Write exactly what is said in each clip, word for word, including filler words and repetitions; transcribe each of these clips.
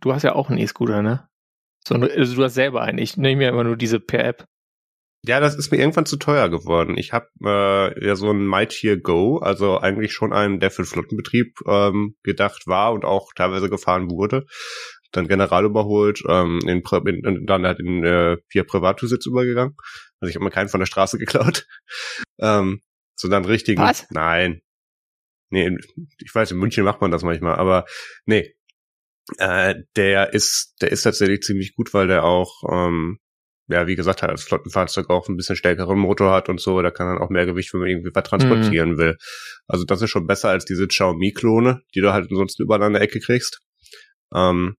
du hast ja auch einen E-Scooter, ne? So, also du hast selber einen. Ich nehme ja immer nur diese per App. Ja, das ist mir irgendwann zu teuer geworden. Ich habe äh, ja so einen My Tier Go, also eigentlich schon einen, der für den Flottenbetrieb ähm, gedacht war und auch teilweise gefahren wurde. Dann General überholt, ähm, in, in, dann halt in äh, hier Privatbesitz übergegangen. Also ich habe mir keinen von der Straße geklaut. ähm, sondern richtigen. Was? Nein. Nee, ich weiß, in München macht man das manchmal, aber nee. Äh, der ist, der ist tatsächlich ziemlich gut, weil der auch, ähm, ja, wie gesagt, halt als Flottenfahrzeug auch ein bisschen stärkeren Motor hat und so, da kann dann auch mehr Gewicht, wenn man irgendwie was transportieren mhm. will. Also das ist schon besser als diese Xiaomi-Klone, die du halt sonst überall an der Ecke kriegst. Ähm,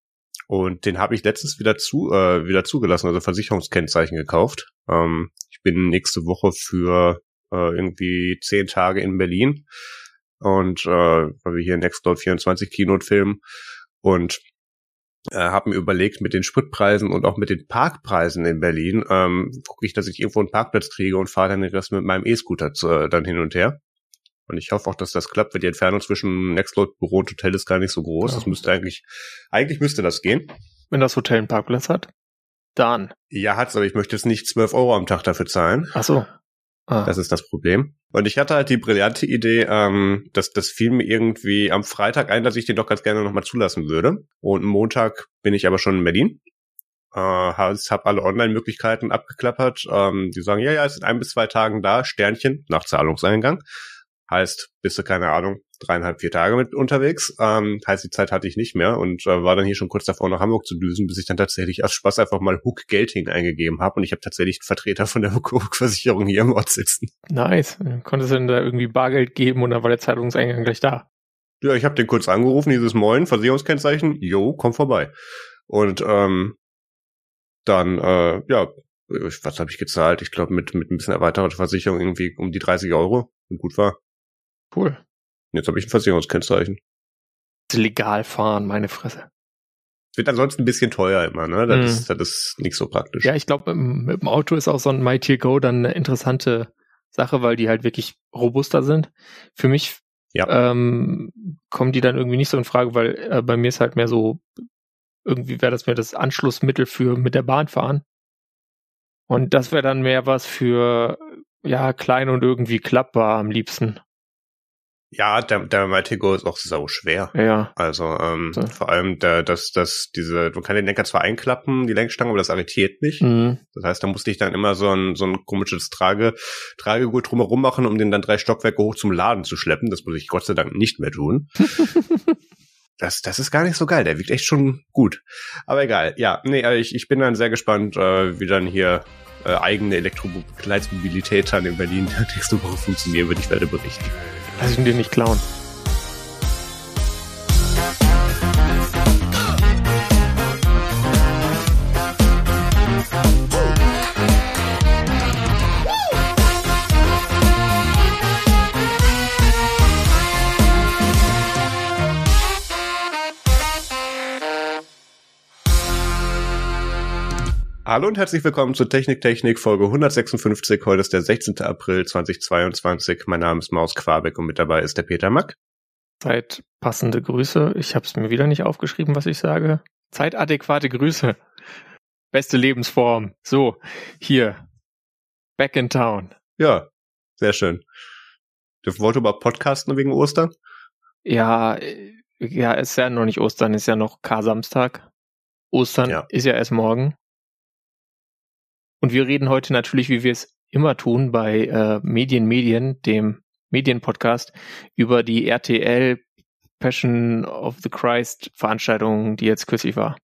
und den habe ich letztens wieder zu, äh, wieder zugelassen, also Versicherungskennzeichen gekauft. Ähm, ich bin nächste Woche für äh, irgendwie zehn Tage in Berlin und äh, weil wir hier Nextcloud vierundzwanzig Keynote filmen. Und äh, habe mir überlegt, mit den Spritpreisen und auch mit den Parkpreisen in Berlin ähm, gucke ich, dass ich irgendwo einen Parkplatz kriege und fahre dann den Rest mit meinem E-Scooter zu, äh, dann hin und her. Und ich hoffe auch, dass das klappt, weil die Entfernung zwischen Nextcloud-Büro und Hotel ist gar nicht so groß. Ja. Das müsste eigentlich, eigentlich müsste das gehen. Wenn das Hotel einen Parkplatz hat, dann. Ja, hat's, aber ich möchte jetzt nicht zwölf Euro am Tag dafür zahlen. Ach so. Ah. Das ist das Problem. Und ich hatte halt die brillante Idee, ähm, dass das fiel mir irgendwie am Freitag ein, dass ich den doch ganz gerne nochmal zulassen würde. Und Montag bin ich aber schon in Berlin. Äh, habe alle Online-Möglichkeiten abgeklappert. Ähm, die sagen, ja, ja, es ist in ein bis zwei Tagen da, Sternchen, nach Zahlungseingang. Heißt, bist du, keine Ahnung, dreieinhalb, vier Tage mit unterwegs. Ähm, heißt, die Zeit hatte ich nicht mehr und äh, war dann hier schon kurz davor, nach Hamburg zu düsen, bis ich dann tatsächlich aus Spaß einfach mal H U K Geld hin eingegeben habe und ich habe tatsächlich einen Vertreter von der H U K-Versicherung hier im Ort sitzen. Nice. Konntest du denn da irgendwie Bargeld geben und dann war der Zahlungseingang gleich da? Ja, ich habe den kurz angerufen, dieses Moin, Versicherungskennzeichen, jo, komm vorbei. Und ähm, dann, äh, ja, was habe ich gezahlt? Ich glaube, mit mit ein bisschen erweiterter Versicherung irgendwie um die dreißig Euro und gut war. Cool. Jetzt habe ich ein Versicherungskennzeichen. Legal fahren, meine Fresse. Wird ansonsten ein bisschen teuer immer, ne? Das, mm. ist, das ist nicht so praktisch. Ja, ich glaube, mit, mit dem Auto ist auch so ein My Tier Go dann eine interessante Sache, weil die halt wirklich robuster sind. Für mich ja. ähm, kommen die dann irgendwie nicht so in Frage, weil äh, bei mir ist halt mehr so, irgendwie wäre das mehr das Anschlussmittel für mit der Bahn fahren. Und das wäre dann mehr was für, ja, klein und irgendwie klappbar am liebsten. Ja, der, der My Tier Go ist auch sau schwer. Ja. Also ähm, so. Vor allem, der, dass dass diese, man kann den Lenker zwar einklappen, die Lenkstange, aber das arretiert nicht. Mhm. Das heißt, da musste ich dann immer so ein so ein komisches Trage Tragegurt drumherum machen, um den dann drei Stockwerke hoch zum Laden zu schleppen. Das muss ich Gott sei Dank nicht mehr tun. Das, das ist gar nicht so geil. Der wiegt echt schon gut. Aber egal. Ja, nee, also ich, ich bin dann sehr gespannt, äh, wie dann hier äh, eigene Elektromobilität dann in Berlin nächste Woche funktionieren wird. Ich werde berichten. Lass ihn dir nicht klauen. Hallo und herzlich willkommen zu Technik-Technik, Folge hundertsechsundfünfzig. Heute ist der sechzehnter April zweitausendzweiundzwanzig. Mein Name ist Maus Quabeck und mit dabei ist der Peter Mack. Zeit passende Grüße. Ich habe es mir wieder nicht aufgeschrieben, was ich sage. Zeitadäquate Grüße. Beste Lebensform. So, hier. Back in town. Ja, sehr schön. Du wolltest über Podcasten wegen Ostern? Ja, ja, ist ja noch nicht Ostern, ist ja noch Kar-Samstag. Ostern ja. ist ja erst morgen. Und wir reden heute natürlich, wie wir es immer tun, bei äh, Medien Medien, dem Medienpodcast, über die R T L Passion of the Christ Veranstaltung, die jetzt kürzlich war.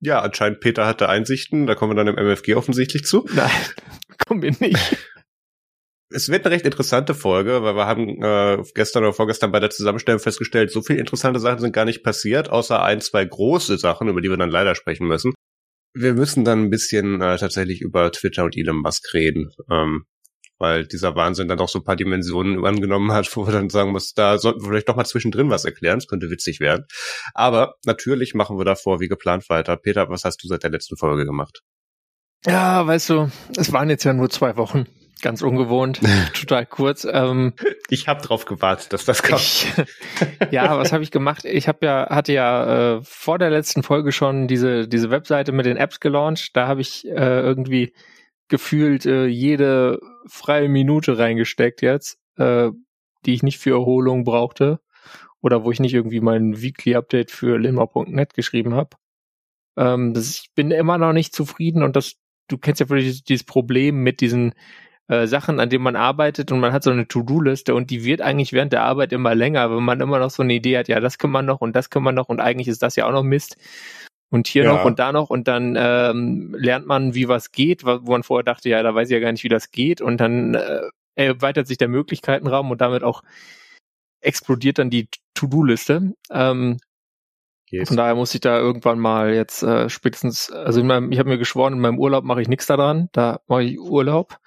Ja, anscheinend Peter hatte Einsichten, da kommen wir dann im M F G offensichtlich zu. Nein, kommen wir nicht. Es wird eine recht interessante Folge, weil wir haben äh, gestern oder vorgestern bei der Zusammenstellung festgestellt, so viele interessante Sachen sind gar nicht passiert, außer ein, zwei große Sachen, über die wir dann leider sprechen müssen. Wir müssen dann ein bisschen äh, tatsächlich über Twitter und Elon Musk reden, ähm, weil dieser Wahnsinn dann doch so ein paar Dimensionen angenommen hat, wo wir dann sagen müssen, da sollten wir vielleicht doch mal zwischendrin was erklären, das könnte witzig werden. Aber natürlich machen wir davor wie geplant weiter. Peter, was hast du seit der letzten Folge gemacht? Ja, weißt du, es waren jetzt ja nur zwei Wochen Ganz ungewohnt, total kurz. Ähm, ich habe drauf gewartet, dass das kommt. Ich, ja, was habe ich gemacht? Ich habe ja hatte ja äh, vor der letzten Folge schon diese diese Webseite mit den Apps gelauncht. Da habe ich äh, irgendwie gefühlt äh, jede freie Minute reingesteckt jetzt, äh, die ich nicht für Erholung brauchte oder wo ich nicht irgendwie mein Weekly Update für limmer Punkt net geschrieben habe. Ähm, das, ich bin immer noch nicht zufrieden und das, du kennst ja vielleicht dieses Problem mit diesen Sachen, an denen man arbeitet und man hat so eine To-Do-Liste und die wird eigentlich während der Arbeit immer länger, wenn man immer noch so eine Idee hat, ja, das können wir noch und das können wir noch und eigentlich ist das ja auch noch Mist und hier ja. noch und da noch und dann ähm, lernt man, wie was geht, wo man vorher dachte, ja, da weiß ich ja gar nicht, wie das geht und dann äh, erweitert sich der Möglichkeitenraum und damit auch explodiert dann die To-Do-Liste. Ähm, yes. Von daher muss ich da irgendwann mal jetzt äh, spätestens, also in meinem, ich habe mir geschworen, in meinem Urlaub mache ich nichts daran, da mache ich Urlaub.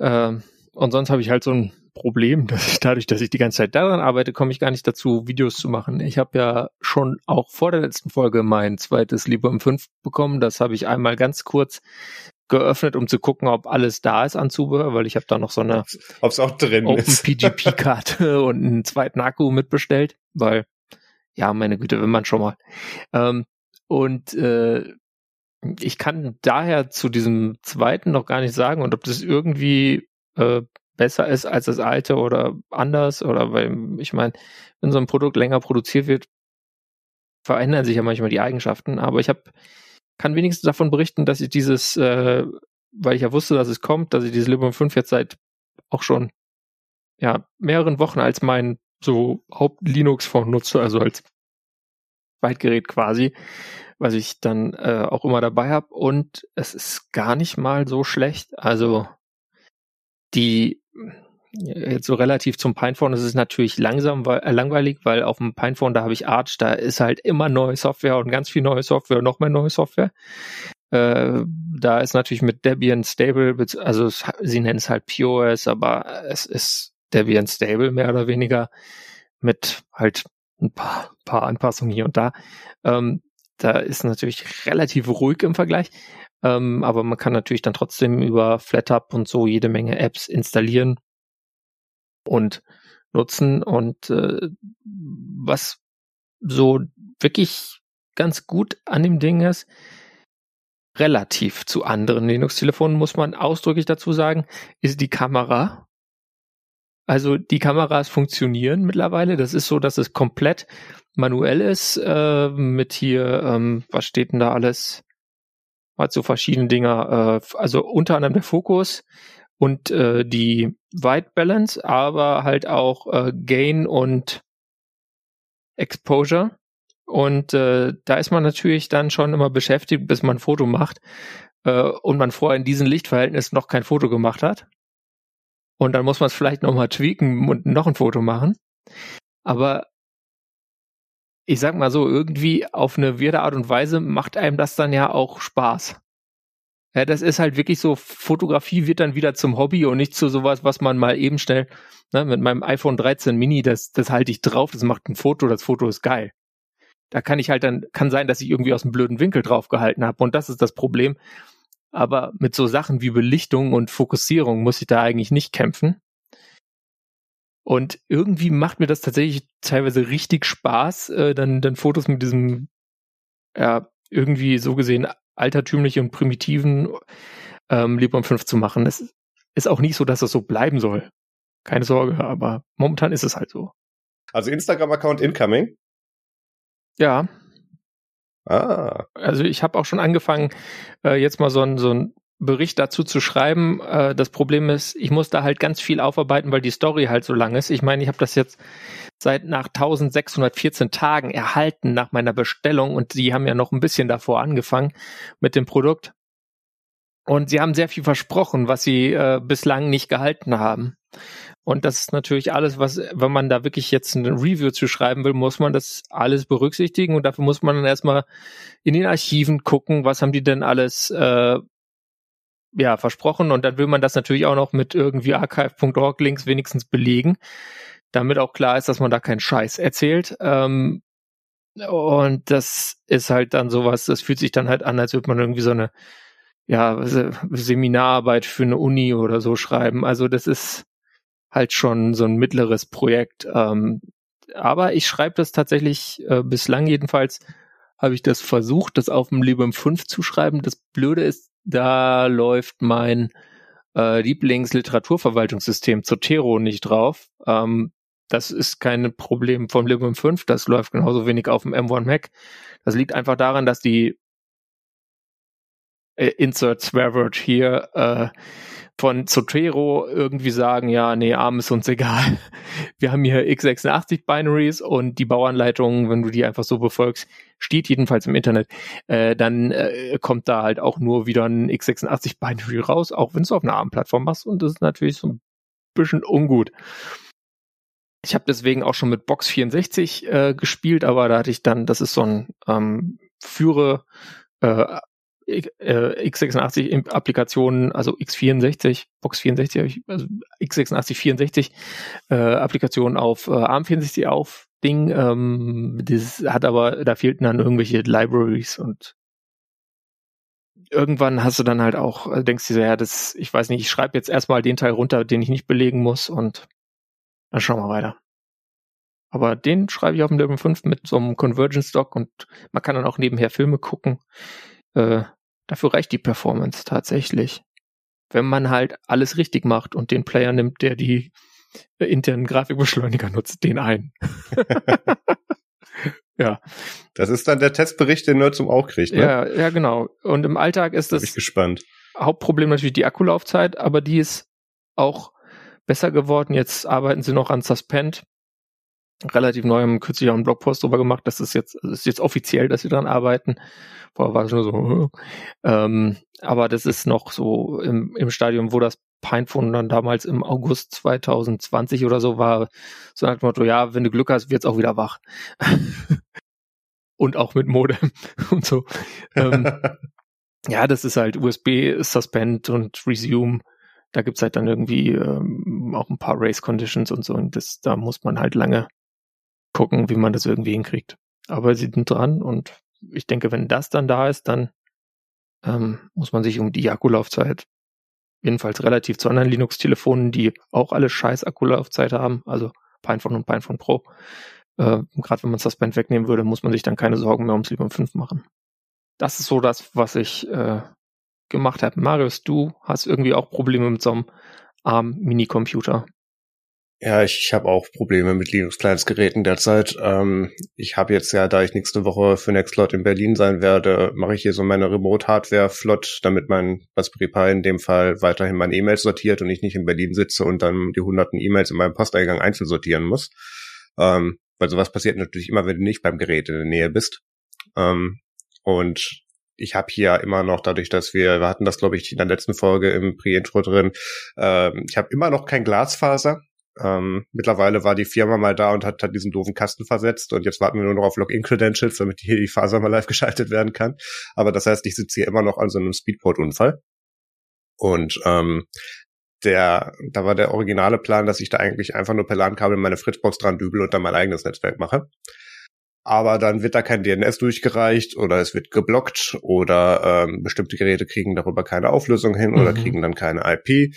Ähm, und sonst habe ich halt so ein Problem, dass ich dadurch, dass ich die ganze Zeit daran arbeite, komme ich gar nicht dazu, Videos zu machen. Ich habe ja schon auch vor der letzten Folge mein zweites Librem fünf bekommen. Das habe ich einmal ganz kurz geöffnet, um zu gucken, ob alles da ist an Zubehör, weil ich habe da noch so eine ob's auch drin Open P G P Karte und einen zweiten Akku mitbestellt, weil, ja, meine Güte, wenn man schon mal. Ähm, und äh, Ich kann daher zu diesem zweiten noch gar nicht sagen und ob das irgendwie äh, besser ist als das alte oder anders oder weil ich meine, wenn so ein Produkt länger produziert wird, verändern sich ja manchmal die Eigenschaften, aber ich hab, kann wenigstens davon berichten, dass ich dieses, äh, weil ich ja wusste, dass es kommt, dass ich dieses Librem fünf jetzt seit auch schon ja mehreren Wochen als mein so Haupt-Linux-Font nutze, also als Zweitgerät quasi, was ich dann äh, auch immer dabei habe und es ist gar nicht mal so schlecht. Also die jetzt so relativ zum Pinephone, das ist natürlich langsam weil, äh, langweilig, weil auf dem Pinephone, da habe ich Arch, da ist halt immer neue Software und ganz viel neue Software und noch mehr neue Software. Äh, da ist natürlich mit Debian Stable, also es, sie nennen es halt P O S, aber es ist Debian Stable mehr oder weniger mit halt ein paar, paar Anpassungen hier und da. Ähm, Da ist natürlich relativ ruhig im Vergleich, ähm, aber man kann natürlich dann trotzdem über FlatHub und so jede Menge Apps installieren und nutzen. Und äh, was so wirklich ganz gut an dem Ding ist, relativ zu anderen Linux-Telefonen, muss man ausdrücklich dazu sagen, ist die Kamera. Also die Kameras funktionieren mittlerweile. Das ist so, dass es komplett manuell ist äh, mit hier, ähm, was steht denn da alles? Hat so verschiedene Dinger. Äh, also unter anderem der Fokus und äh, die White Balance, aber halt auch äh, Gain und Exposure. Und äh, da ist man natürlich dann schon immer beschäftigt, bis man ein Foto macht äh, und man vorher in diesen Lichtverhältnissen noch kein Foto gemacht hat. Und dann muss man es vielleicht nochmal tweaken und noch ein Foto machen. Aber ich sag mal so, irgendwie auf eine weirde Art und Weise macht einem das dann ja auch Spaß. Ja, das ist halt wirklich so, Fotografie wird dann wieder zum Hobby und nicht zu sowas, was man mal eben schnell, ne, mit meinem iPhone dreizehn Mini, das, das halte ich drauf, das macht ein Foto, das Foto ist geil. Da kann ich halt dann, kann sein, dass ich irgendwie aus einem blöden Winkel drauf gehalten habe und das ist das Problem. Aber mit so Sachen wie Belichtung und Fokussierung muss ich da eigentlich nicht kämpfen. Und irgendwie macht mir das tatsächlich teilweise richtig Spaß, äh, dann, dann Fotos mit diesem, ja, irgendwie so gesehen altertümlichen und primitiven ähm, Librem fünf zu machen. Es ist auch nicht so, dass das so bleiben soll. Keine Sorge, aber momentan ist es halt so. Also Instagram-Account incoming? Ja. Ah. Also ich habe auch schon angefangen, äh, jetzt mal so einen so einen Bericht dazu zu schreiben. Äh, das Problem ist, ich muss da halt ganz viel aufarbeiten, weil die Story halt so lang ist. Ich meine, ich habe das jetzt seit nach eintausendsechshundertvierzehn Tagen erhalten nach meiner Bestellung und die haben ja noch ein bisschen davor angefangen mit dem Produkt. Und sie haben sehr viel versprochen, was sie äh, bislang nicht gehalten haben. Und das ist natürlich alles, was, wenn man da wirklich jetzt ein Review zu schreiben will, muss man das alles berücksichtigen. Und dafür muss man dann erstmal in den Archiven gucken, was haben die denn alles äh, ja versprochen. Und dann will man das natürlich auch noch mit irgendwie archive Punkt org Links wenigstens belegen, damit auch klar ist, dass man da keinen Scheiß erzählt. Ähm, und das ist halt dann sowas, das fühlt sich dann halt an, als würde man irgendwie so eine ja, Seminararbeit für eine Uni oder so schreiben. Also das ist halt schon so ein mittleres Projekt. Ähm, aber ich schreibe das tatsächlich, äh, bislang jedenfalls, habe ich das versucht, das auf dem Librem fünf zu schreiben. Das Blöde ist, da läuft mein äh, Lieblingsliteraturverwaltungssystem Zotero nicht drauf. Ähm, das ist kein Problem vom Librem fünf, das läuft genauso wenig auf dem M eins Mac. Das liegt einfach daran, dass die äh, Insert Swearword hier äh, von Zotero irgendwie sagen, ja, nee, ARM ist uns egal. Wir haben hier x sechsundachtzig Binaries und die Bauanleitungen, wenn du die einfach so befolgst, steht jedenfalls im Internet, äh, dann äh, kommt da halt auch nur wieder ein x sechsundachtzig Binary raus, auch wenn du es auf einer ARM-Plattform machst, und das ist natürlich so ein bisschen ungut. Ich habe deswegen auch schon mit Box vierundsechzig äh, gespielt, aber da hatte ich dann, das ist so ein ähm, Führe äh, x sechsundachtzig-Applikationen, also x vierundsechzig, Box vierundsechzig, also x sechsundachtzig vierundsechzig-Applikationen äh, auf äh, ARM vierundsechzig auf Ding. Ähm, das hat aber, da fehlten dann irgendwelche Libraries und irgendwann hast du dann halt auch, also denkst du dir, ja, das, ich weiß nicht, ich schreibe jetzt erstmal den Teil runter, den ich nicht belegen muss, und dann schauen wir weiter. Aber den schreibe ich auf dem Librem fünf mit so einem Convergence-Doc, und man kann dann auch nebenher Filme gucken. Äh, dafür reicht die Performance tatsächlich. Wenn man halt alles richtig macht und den Player nimmt, der die äh, internen Grafikbeschleuniger nutzt, den ein. Ja. Das ist dann der Testbericht, den Nerdsum auch kriegt, ne? Ja, ja, genau. Und im Alltag ist das, bin ich gespannt, Hauptproblem natürlich die Akkulaufzeit, aber die ist auch besser geworden. Jetzt arbeiten sie noch an Suspend. Relativ neu, haben kürzlich auch einen Blogpost drüber gemacht, das ist jetzt, das ist jetzt offiziell, dass wir dran arbeiten. Vorher war es nur so, ähm, aber das ist noch so im, im Stadium, wo das Pinephone dann damals im August zwanzig zwanzig oder so war, so nach dem Motto, ja, wenn du Glück hast, wird's auch wieder wach. Und auch mit Modem und so. Ähm, ja, das ist halt U S B, Suspend und Resume. Da gibt's halt dann irgendwie ähm, auch ein paar Race Conditions und so, und das, da muss man halt lange gucken, wie man das irgendwie hinkriegt. Aber sie sind dran, und ich denke, wenn das dann da ist, dann ähm, muss man sich um die Akkulaufzeit, jedenfalls relativ zu anderen Linux-Telefonen, die auch alle scheiß Akkulaufzeit haben, also Pinephone und Pinephone Pro, äh, gerade wenn man Suspend wegnehmen würde, muss man sich dann keine Sorgen mehr ums Librem fünf machen. Das ist so das, was ich äh, gemacht habe. Marius, du hast irgendwie auch Probleme mit so einem ARM-Minicomputer. Ja, ich, ich habe auch Probleme mit Linux-Kleinstgeräten derzeit. Ähm, ich habe jetzt ja, da ich nächste Woche für Nextcloud in Berlin sein werde, mache ich hier so meine Remote-Hardware flott, damit mein Raspberry Pi in dem Fall weiterhin meine E-Mails sortiert und ich nicht in Berlin sitze und dann die hunderten E-Mails in meinem Posteingang einzeln sortieren muss. Ähm, weil sowas passiert natürlich immer, wenn du nicht beim Gerät in der Nähe bist. Ähm, und ich habe hier immer noch, dadurch, dass wir, wir hatten das, glaube ich, in der letzten Folge im Pre-Intro drin, ähm, ich habe immer noch kein Glasfaser. Ähm, mittlerweile war die Firma mal da und hat, hat diesen doofen Kasten versetzt, und jetzt warten wir nur noch auf Login-Credentials, damit hier die Faser mal live geschaltet werden kann. Aber das heißt, ich sitze hier immer noch an so einem Speedport-Unfall. Und ähm, der, da war der originale Plan, dass ich da eigentlich einfach nur per LAN-Kabel meine Fritzbox dran dübel und dann mein eigenes Netzwerk mache. Aber dann wird da kein D N S durchgereicht oder es wird geblockt oder ähm, bestimmte Geräte kriegen darüber keine Auflösung hin, mhm, oder kriegen dann keine I P.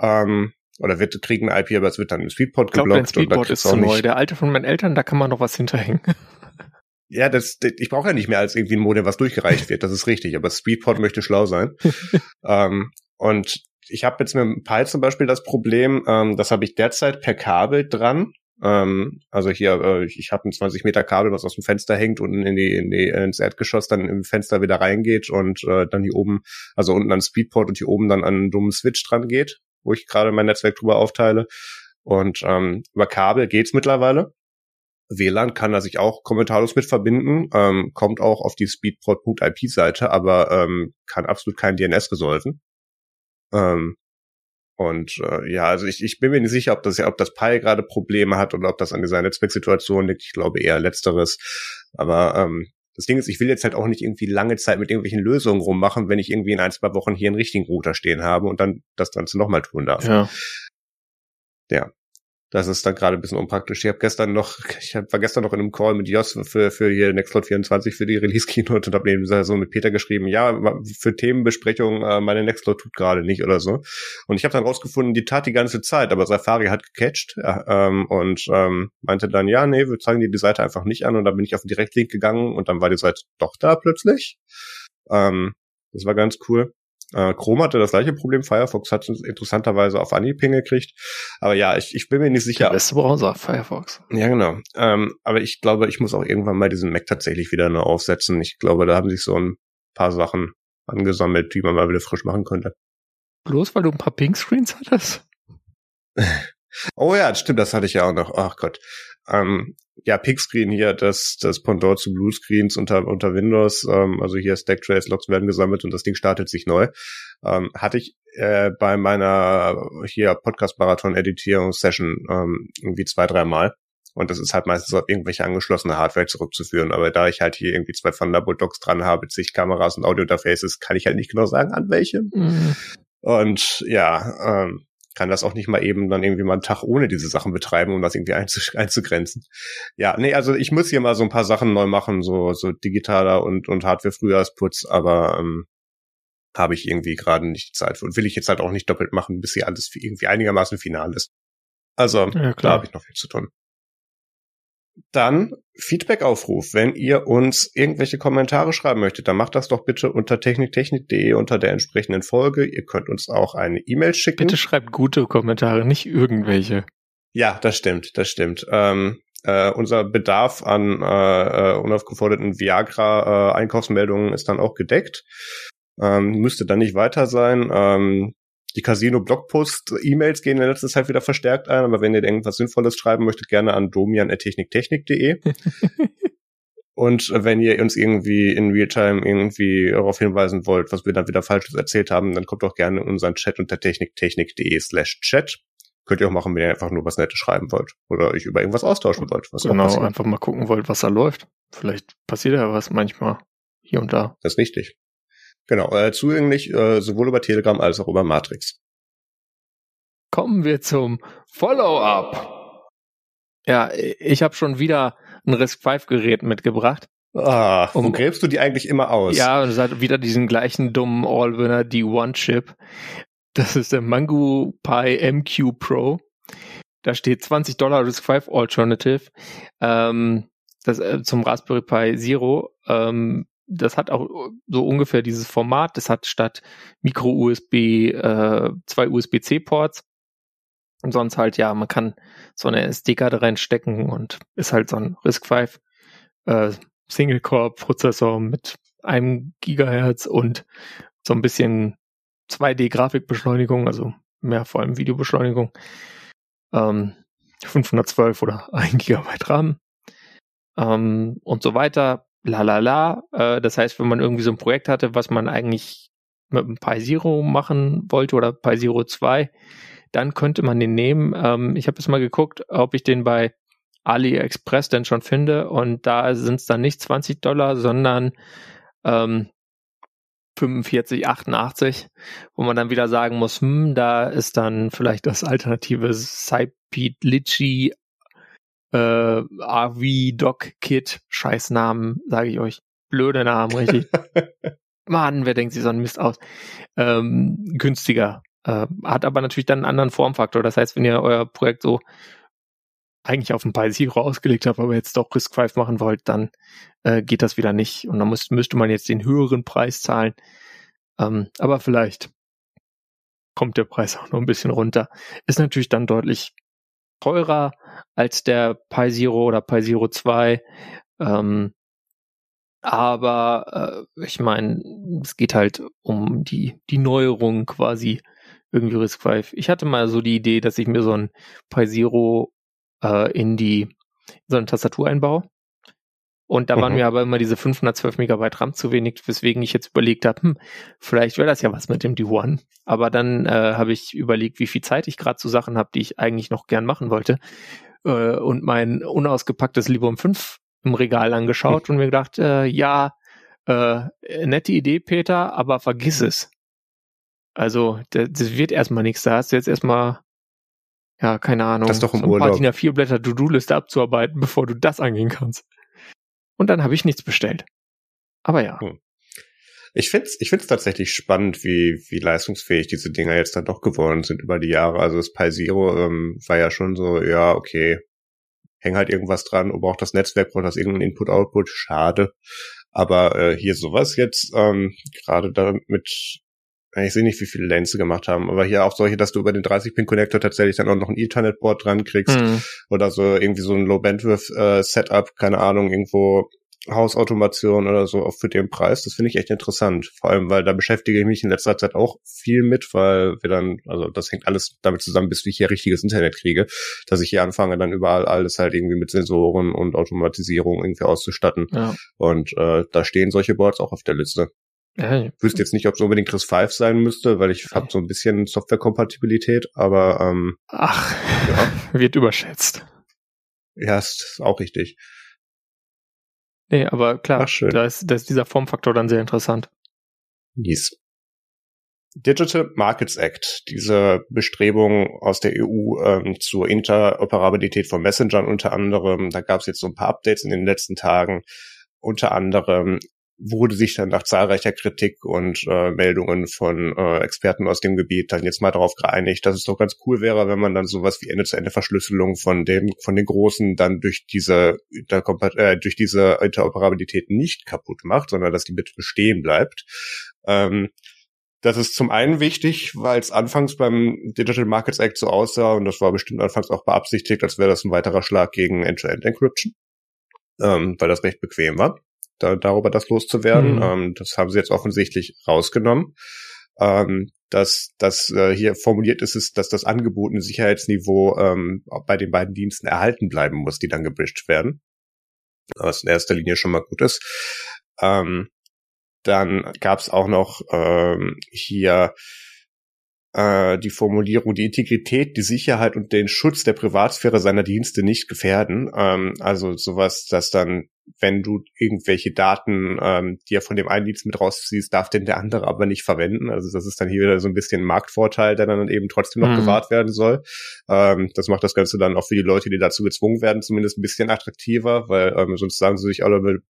Ähm, Oder wird, kriegen eine I P, aber es wird dann im Speedport geblockt. Ich glaube, dein Speedport ist zu neu. Der alte von meinen Eltern, da kann man noch was hinterhängen. Ja, das, ich brauche ja nicht mehr als irgendwie ein Modem, was durchgereicht wird. Das ist richtig, aber Speedport möchte schlau sein. ähm, und ich habe jetzt mit dem Pi zum Beispiel das Problem, ähm, das habe ich derzeit per Kabel dran. Ähm, also hier, äh, ich habe ein zwanzig Meter Kabel, was aus dem Fenster hängt und in die, in die, ins Erdgeschoss dann im Fenster wieder reingeht und äh, dann hier oben, also unten an Speedport und hier oben dann an einen dummen Switch dran geht, wo ich gerade mein Netzwerk drüber aufteile. Und ähm, über Kabel geht's mittlerweile. W L A N kann da sich auch kommentarlos mit verbinden, ähm, kommt auch auf die speedport Punkt I P-Seite, aber ähm, kann absolut kein D N S resolven. Ähm, und äh, ja, also ich, ich bin mir nicht sicher, ob das, ob das Pi gerade Probleme hat oder ob das an dieser Netzwerksituation liegt. Ich glaube eher Letzteres. Aber ähm, das Ding ist, ich will jetzt halt auch nicht irgendwie lange Zeit mit irgendwelchen Lösungen rummachen, wenn ich irgendwie in ein, zwei Wochen hier einen richtigen Router stehen habe und dann das Ganze nochmal tun darf. Ja. Ja. Das ist dann gerade ein bisschen unpraktisch. Ich habe gestern noch, ich war gestern noch in einem Call mit Jos für, für hier Nextcloud vierundzwanzig für die Release-Keynote und habe eben so mit Peter geschrieben, ja, für Themenbesprechungen, meine Nextcloud tut gerade nicht oder so. Und ich habe dann rausgefunden, die tat die ganze Zeit, aber Safari hat gecatcht ähm, und ähm, meinte dann, ja, nee, wir zeigen dir die Seite einfach nicht an, und dann bin ich auf den Direktlink gegangen und dann war die Seite doch da plötzlich. Ähm, das war ganz cool. Äh, Chrome hatte das gleiche Problem, Firefox hat es interessanterweise auf Anhieb hingekriegt. Aber ja, ich, ich bin mir nicht sicher. Der beste Browser, Firefox. Ja, genau. Ähm, aber ich glaube, ich muss auch irgendwann mal diesen Mac tatsächlich wieder neu aufsetzen. Ich glaube, da haben sich so ein paar Sachen angesammelt, die man mal wieder frisch machen könnte. Bloß weil du ein paar Pink-Screens hattest? Oh ja, stimmt, das hatte ich ja auch noch. Ach Gott. Ähm, ja, Pink-Screen hier, das, das Pendant zu Blue-Screens unter, unter Windows. Ähm, also hier Stack-Trace-Logs werden gesammelt und das Ding startet sich neu. Ähm, hatte ich äh, bei meiner hier Podcast-Marathon-Editierungs-Session ähm, irgendwie zwei, dreimal. Und das ist halt meistens auf irgendwelche angeschlossene Hardware zurückzuführen. Aber da ich halt hier irgendwie zwei Thunderbolt-Docs dran habe, zig Kameras und Audio-Interfaces, kann ich halt nicht genau sagen, an welche. Mhm. Und ja, ähm, kann das auch nicht mal eben dann irgendwie mal einen Tag ohne diese Sachen betreiben, um das irgendwie einzugrenzen. Ja, nee, also ich muss hier mal so ein paar Sachen neu machen, so so digitaler und und Hardware-Frühjahrsputz, aber ähm, habe ich irgendwie gerade nicht die Zeit für und will ich jetzt halt auch nicht doppelt machen, bis hier alles irgendwie einigermaßen final ist. Also, ja, klar, habe ich noch viel zu tun. Dann Feedback-Aufruf. Wenn ihr uns irgendwelche Kommentare schreiben möchtet, dann macht das doch bitte unter technik technik punkt de unter der entsprechenden Folge. Ihr könnt uns auch eine E-Mail schicken. Bitte schreibt gute Kommentare, nicht irgendwelche. Ja, das stimmt, das stimmt. Ähm, äh, unser Bedarf an äh, unaufgeforderten Viagra-Einkaufsmeldungen äh, ist dann auch gedeckt. Ähm, müsste dann nicht weiter sein. Ähm, Die Casino-Blogpost-E-Mails gehen in der letzten Zeit wieder verstärkt ein, aber wenn ihr irgendwas Sinnvolles schreiben möchtet, gerne an domian at technik technik punkt de. Und wenn ihr uns irgendwie in Realtime irgendwie darauf hinweisen wollt, was wir dann wieder Falsches erzählt haben, dann kommt doch gerne in unseren Chat unter technik technik punkt de slash chat. Könnt ihr auch machen, wenn ihr einfach nur was Nettes schreiben wollt oder euch über irgendwas austauschen wollt. Was genau, einfach mal gucken wollt, was da läuft. Vielleicht passiert ja was manchmal hier und da. Das ist richtig. Genau, äh, zugänglich äh, sowohl über Telegram als auch über Matrix. Kommen wir zum Follow-up. Ja, ich habe schon wieder ein RISC-V-Gerät mitgebracht. Ah, und gräbst du die eigentlich immer aus? Ja, und es hat wieder diesen gleichen dummen Allwinner D eins Chip. Das ist der Mango Pi M Q Pro. Da steht zwanzig Dollar RISC-V Alternative ähm, das, äh, zum Raspberry Pi Zero. Ähm, Das hat auch so ungefähr dieses Format. Das hat statt Micro-U S B äh, zwei U S B C Ports. Und sonst halt, ja, man kann so eine S D-Karte reinstecken und ist halt so ein RISC-V äh, Single-Core-Prozessor mit einem Gigahertz und so ein bisschen zwei D Grafikbeschleunigung, also mehr vor allem Videobeschleunigung. Ähm, fünfhundertzwölf oder ein Gigabyte RAM ähm, und so weiter. Lalala, äh, das heißt, wenn man irgendwie so ein Projekt hatte, was man eigentlich mit einem Pi Zero machen wollte oder Pi Zero zwei, dann könnte man den nehmen. Ähm, ich habe jetzt mal geguckt, ob ich den bei AliExpress denn schon finde, und da sind es dann nicht zwanzig Dollar, sondern ähm, fünfundvierzig Komma achtundachtzig, wo man dann wieder sagen muss, hm, da ist dann vielleicht das alternative Cypid-Litchi Uh, R V-Doc-Kit, scheiß Namen, sage ich euch. Blöde Namen, richtig. Mann, wer denkt sich so einen Mist aus? Ähm, günstiger. Äh, hat aber natürlich dann einen anderen Formfaktor. Das heißt, wenn ihr euer Projekt so eigentlich auf ein Pi Zero ausgelegt habt, aber jetzt doch RISC-V machen wollt, dann äh, geht das wieder nicht. Und dann muss, müsste man jetzt den höheren Preis zahlen. Ähm, aber vielleicht kommt der Preis auch noch ein bisschen runter. Ist natürlich dann deutlich teurer als der Pi Zero oder Pi Zero zwei. Ähm, aber äh, ich meine, es geht halt um die, die Neuerung quasi irgendwie RISC-V. Ich hatte mal so die Idee, dass ich mir so ein Pi Zero äh, in die so eine Tastatur einbaue. Und da waren mhm. mir aber immer diese fünfhundertzwölf Megabyte RAM zu wenig, weswegen ich jetzt überlegt habe, hm, vielleicht wäre das ja was mit dem D eins. Aber dann äh, habe ich überlegt, wie viel Zeit ich gerade zu Sachen habe, die ich eigentlich noch gern machen wollte. Äh, und mein unausgepacktes Librem fünf im Regal angeschaut mhm. und mir gedacht, äh, ja, äh, nette Idee, Peter, aber vergiss es. Also das, das wird erstmal nichts. Da hast du jetzt erstmal ja, keine Ahnung, das doch im so ein Urlaub. Paar DIN A vier Blätter To-Do-Liste abzuarbeiten, bevor du das angehen kannst. Und dann habe ich nichts bestellt. Aber ja. Hm. Ich find's, ich find's tatsächlich spannend, wie, wie leistungsfähig diese Dinger jetzt dann doch geworden sind über die Jahre. Also das Pi Zero ähm, war ja schon so, ja, okay, häng halt irgendwas dran, braucht das Netzwerk, braucht das irgendeinen Input-Output, schade. Aber äh, hier sowas jetzt, ähm, gerade damit, ich sehe nicht, wie viele Lanes sie gemacht haben, aber hier auch solche, dass du über den dreißig Pin Connector tatsächlich dann auch noch ein Ethernet-Board dran kriegst mhm. oder so irgendwie so ein Low-Bandwidth-Setup, äh, keine Ahnung, irgendwo Hausautomation oder so für den Preis. Das finde ich echt interessant. Vor allem, weil da beschäftige ich mich in letzter Zeit auch viel mit, weil wir dann, also das hängt alles damit zusammen, bis ich hier richtiges Internet kriege, dass ich hier anfange, dann überall alles halt irgendwie mit Sensoren und Automatisierung irgendwie auszustatten. Ja. Und äh, da stehen solche Boards auch auf der Liste. Ja. Ich wüsste jetzt nicht, ob es unbedingt RISC-V sein müsste, weil ich habe so ein bisschen Softwarekompatibilität, aber ähm, ach, ja. Wird überschätzt. Ja, ist auch richtig. Nee, aber klar, da ist, da ist dieser Formfaktor dann sehr interessant. Yes. Digital Markets Act, diese Bestrebung aus der E U ähm, zur Interoperabilität von Messengern unter anderem, da gab es jetzt so ein paar Updates in den letzten Tagen, unter anderem wurde sich dann nach zahlreicher Kritik und äh, Meldungen von äh, Experten aus dem Gebiet dann jetzt mal darauf geeinigt, dass es doch ganz cool wäre, wenn man dann sowas wie Ende-zu-Ende-Verschlüsselung von dem von den Großen dann durch diese äh, durch diese Interoperabilität nicht kaputt macht, sondern dass die bitte bestehen bleibt. Ähm, das ist zum einen wichtig, weil es anfangs beim Digital Markets Act so aussah, und das war bestimmt anfangs auch beabsichtigt, als wäre das ein weiterer Schlag gegen End-to-End-Encryption, ähm, weil das recht bequem war. Da, darüber das loszuwerden. Mhm. Ähm, das haben sie jetzt offensichtlich rausgenommen. Ähm, dass das äh, hier formuliert ist, ist, dass das angebotene Sicherheitsniveau ähm, bei den beiden Diensten erhalten bleiben muss, die dann gebridged werden. Was in erster Linie schon mal gut ist. Ähm, dann gab es auch noch ähm, hier äh, die Formulierung, die Integrität, die Sicherheit und den Schutz der Privatsphäre seiner Dienste nicht gefährden. Ähm, also sowas, dass dann wenn du irgendwelche Daten ähm, dir von dem einen Dienst mit rausziehst, darf denn der andere aber nicht verwenden. Also das ist dann hier wieder so ein bisschen ein Marktvorteil, der dann eben trotzdem noch mhm. gewahrt werden soll. Ähm, das macht das Ganze dann auch für die Leute, die dazu gezwungen werden, zumindest ein bisschen attraktiver, weil ähm, sonst sagen sie sich alle, wir,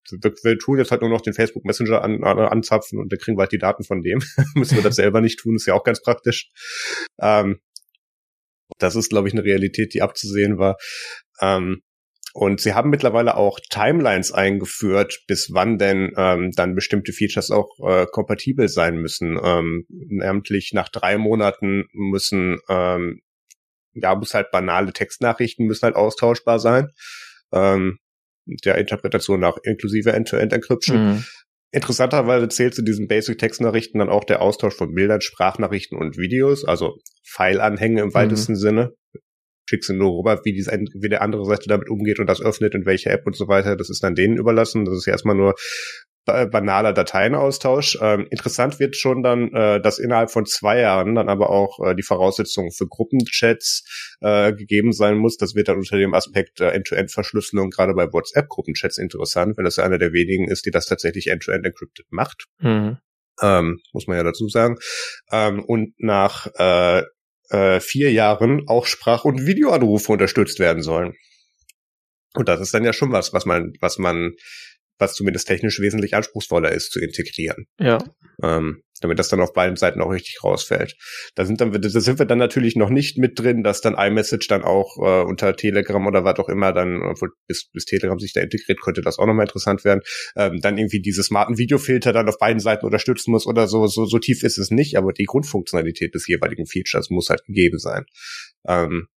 wir tun jetzt halt nur noch den Facebook Messenger an, an, anzapfen und dann kriegen wir halt die Daten von dem. Müssen wir das selber nicht tun, ist ja auch ganz praktisch. Ähm, das ist, glaube ich, eine Realität, die abzusehen war. Ähm, Und sie haben mittlerweile auch Timelines eingeführt, bis wann denn ähm, dann bestimmte Features auch äh, kompatibel sein müssen. Ähm, nämlich nach drei Monaten müssen, ähm, ja, muss halt banale Textnachrichten müssen halt austauschbar sein. Ähm, der Interpretation nach inklusive End-to-End-Encryption. Mhm. Interessanterweise zählt zu diesen Basic-Textnachrichten dann auch der Austausch von Bildern, Sprachnachrichten und Videos, also File-Anhänge im mhm. weitesten Sinne. Schickst du nur rüber, wie, die, wie der andere Seite damit umgeht und das öffnet und welche App und so weiter. Das ist dann denen überlassen. Das ist ja erstmal nur banaler Dateienaustausch. Ähm, interessant wird schon dann, äh, dass innerhalb von zwei Jahren dann aber auch äh, die Voraussetzungen für Gruppenchats äh, gegeben sein muss. Das wird dann unter dem Aspekt äh, End-to-End-Verschlüsselung gerade bei WhatsApp-Gruppenchats interessant, weil das ja einer der wenigen ist, die das tatsächlich End-to-End encrypted macht. Mhm. Ähm, muss man ja dazu sagen. Ähm, und nach äh, vier Jahren auch Sprach- und Videoanrufe unterstützt werden sollen. Und das ist dann ja schon was, was man, was man, was zumindest technisch wesentlich anspruchsvoller ist, zu integrieren. Ja. Ähm, damit das dann auf beiden Seiten auch richtig rausfällt. Da sind dann, da sind wir dann natürlich noch nicht mit drin, dass dann iMessage dann auch äh, unter Telegram oder was auch immer dann, bis, bis Telegram sich da integriert, könnte das auch nochmal interessant werden, ähm, dann irgendwie diese smarten Videofilter dann auf beiden Seiten unterstützen muss oder so, so, so tief ist es nicht, aber die Grundfunktionalität des jeweiligen Features muss halt gegeben sein. Ähm,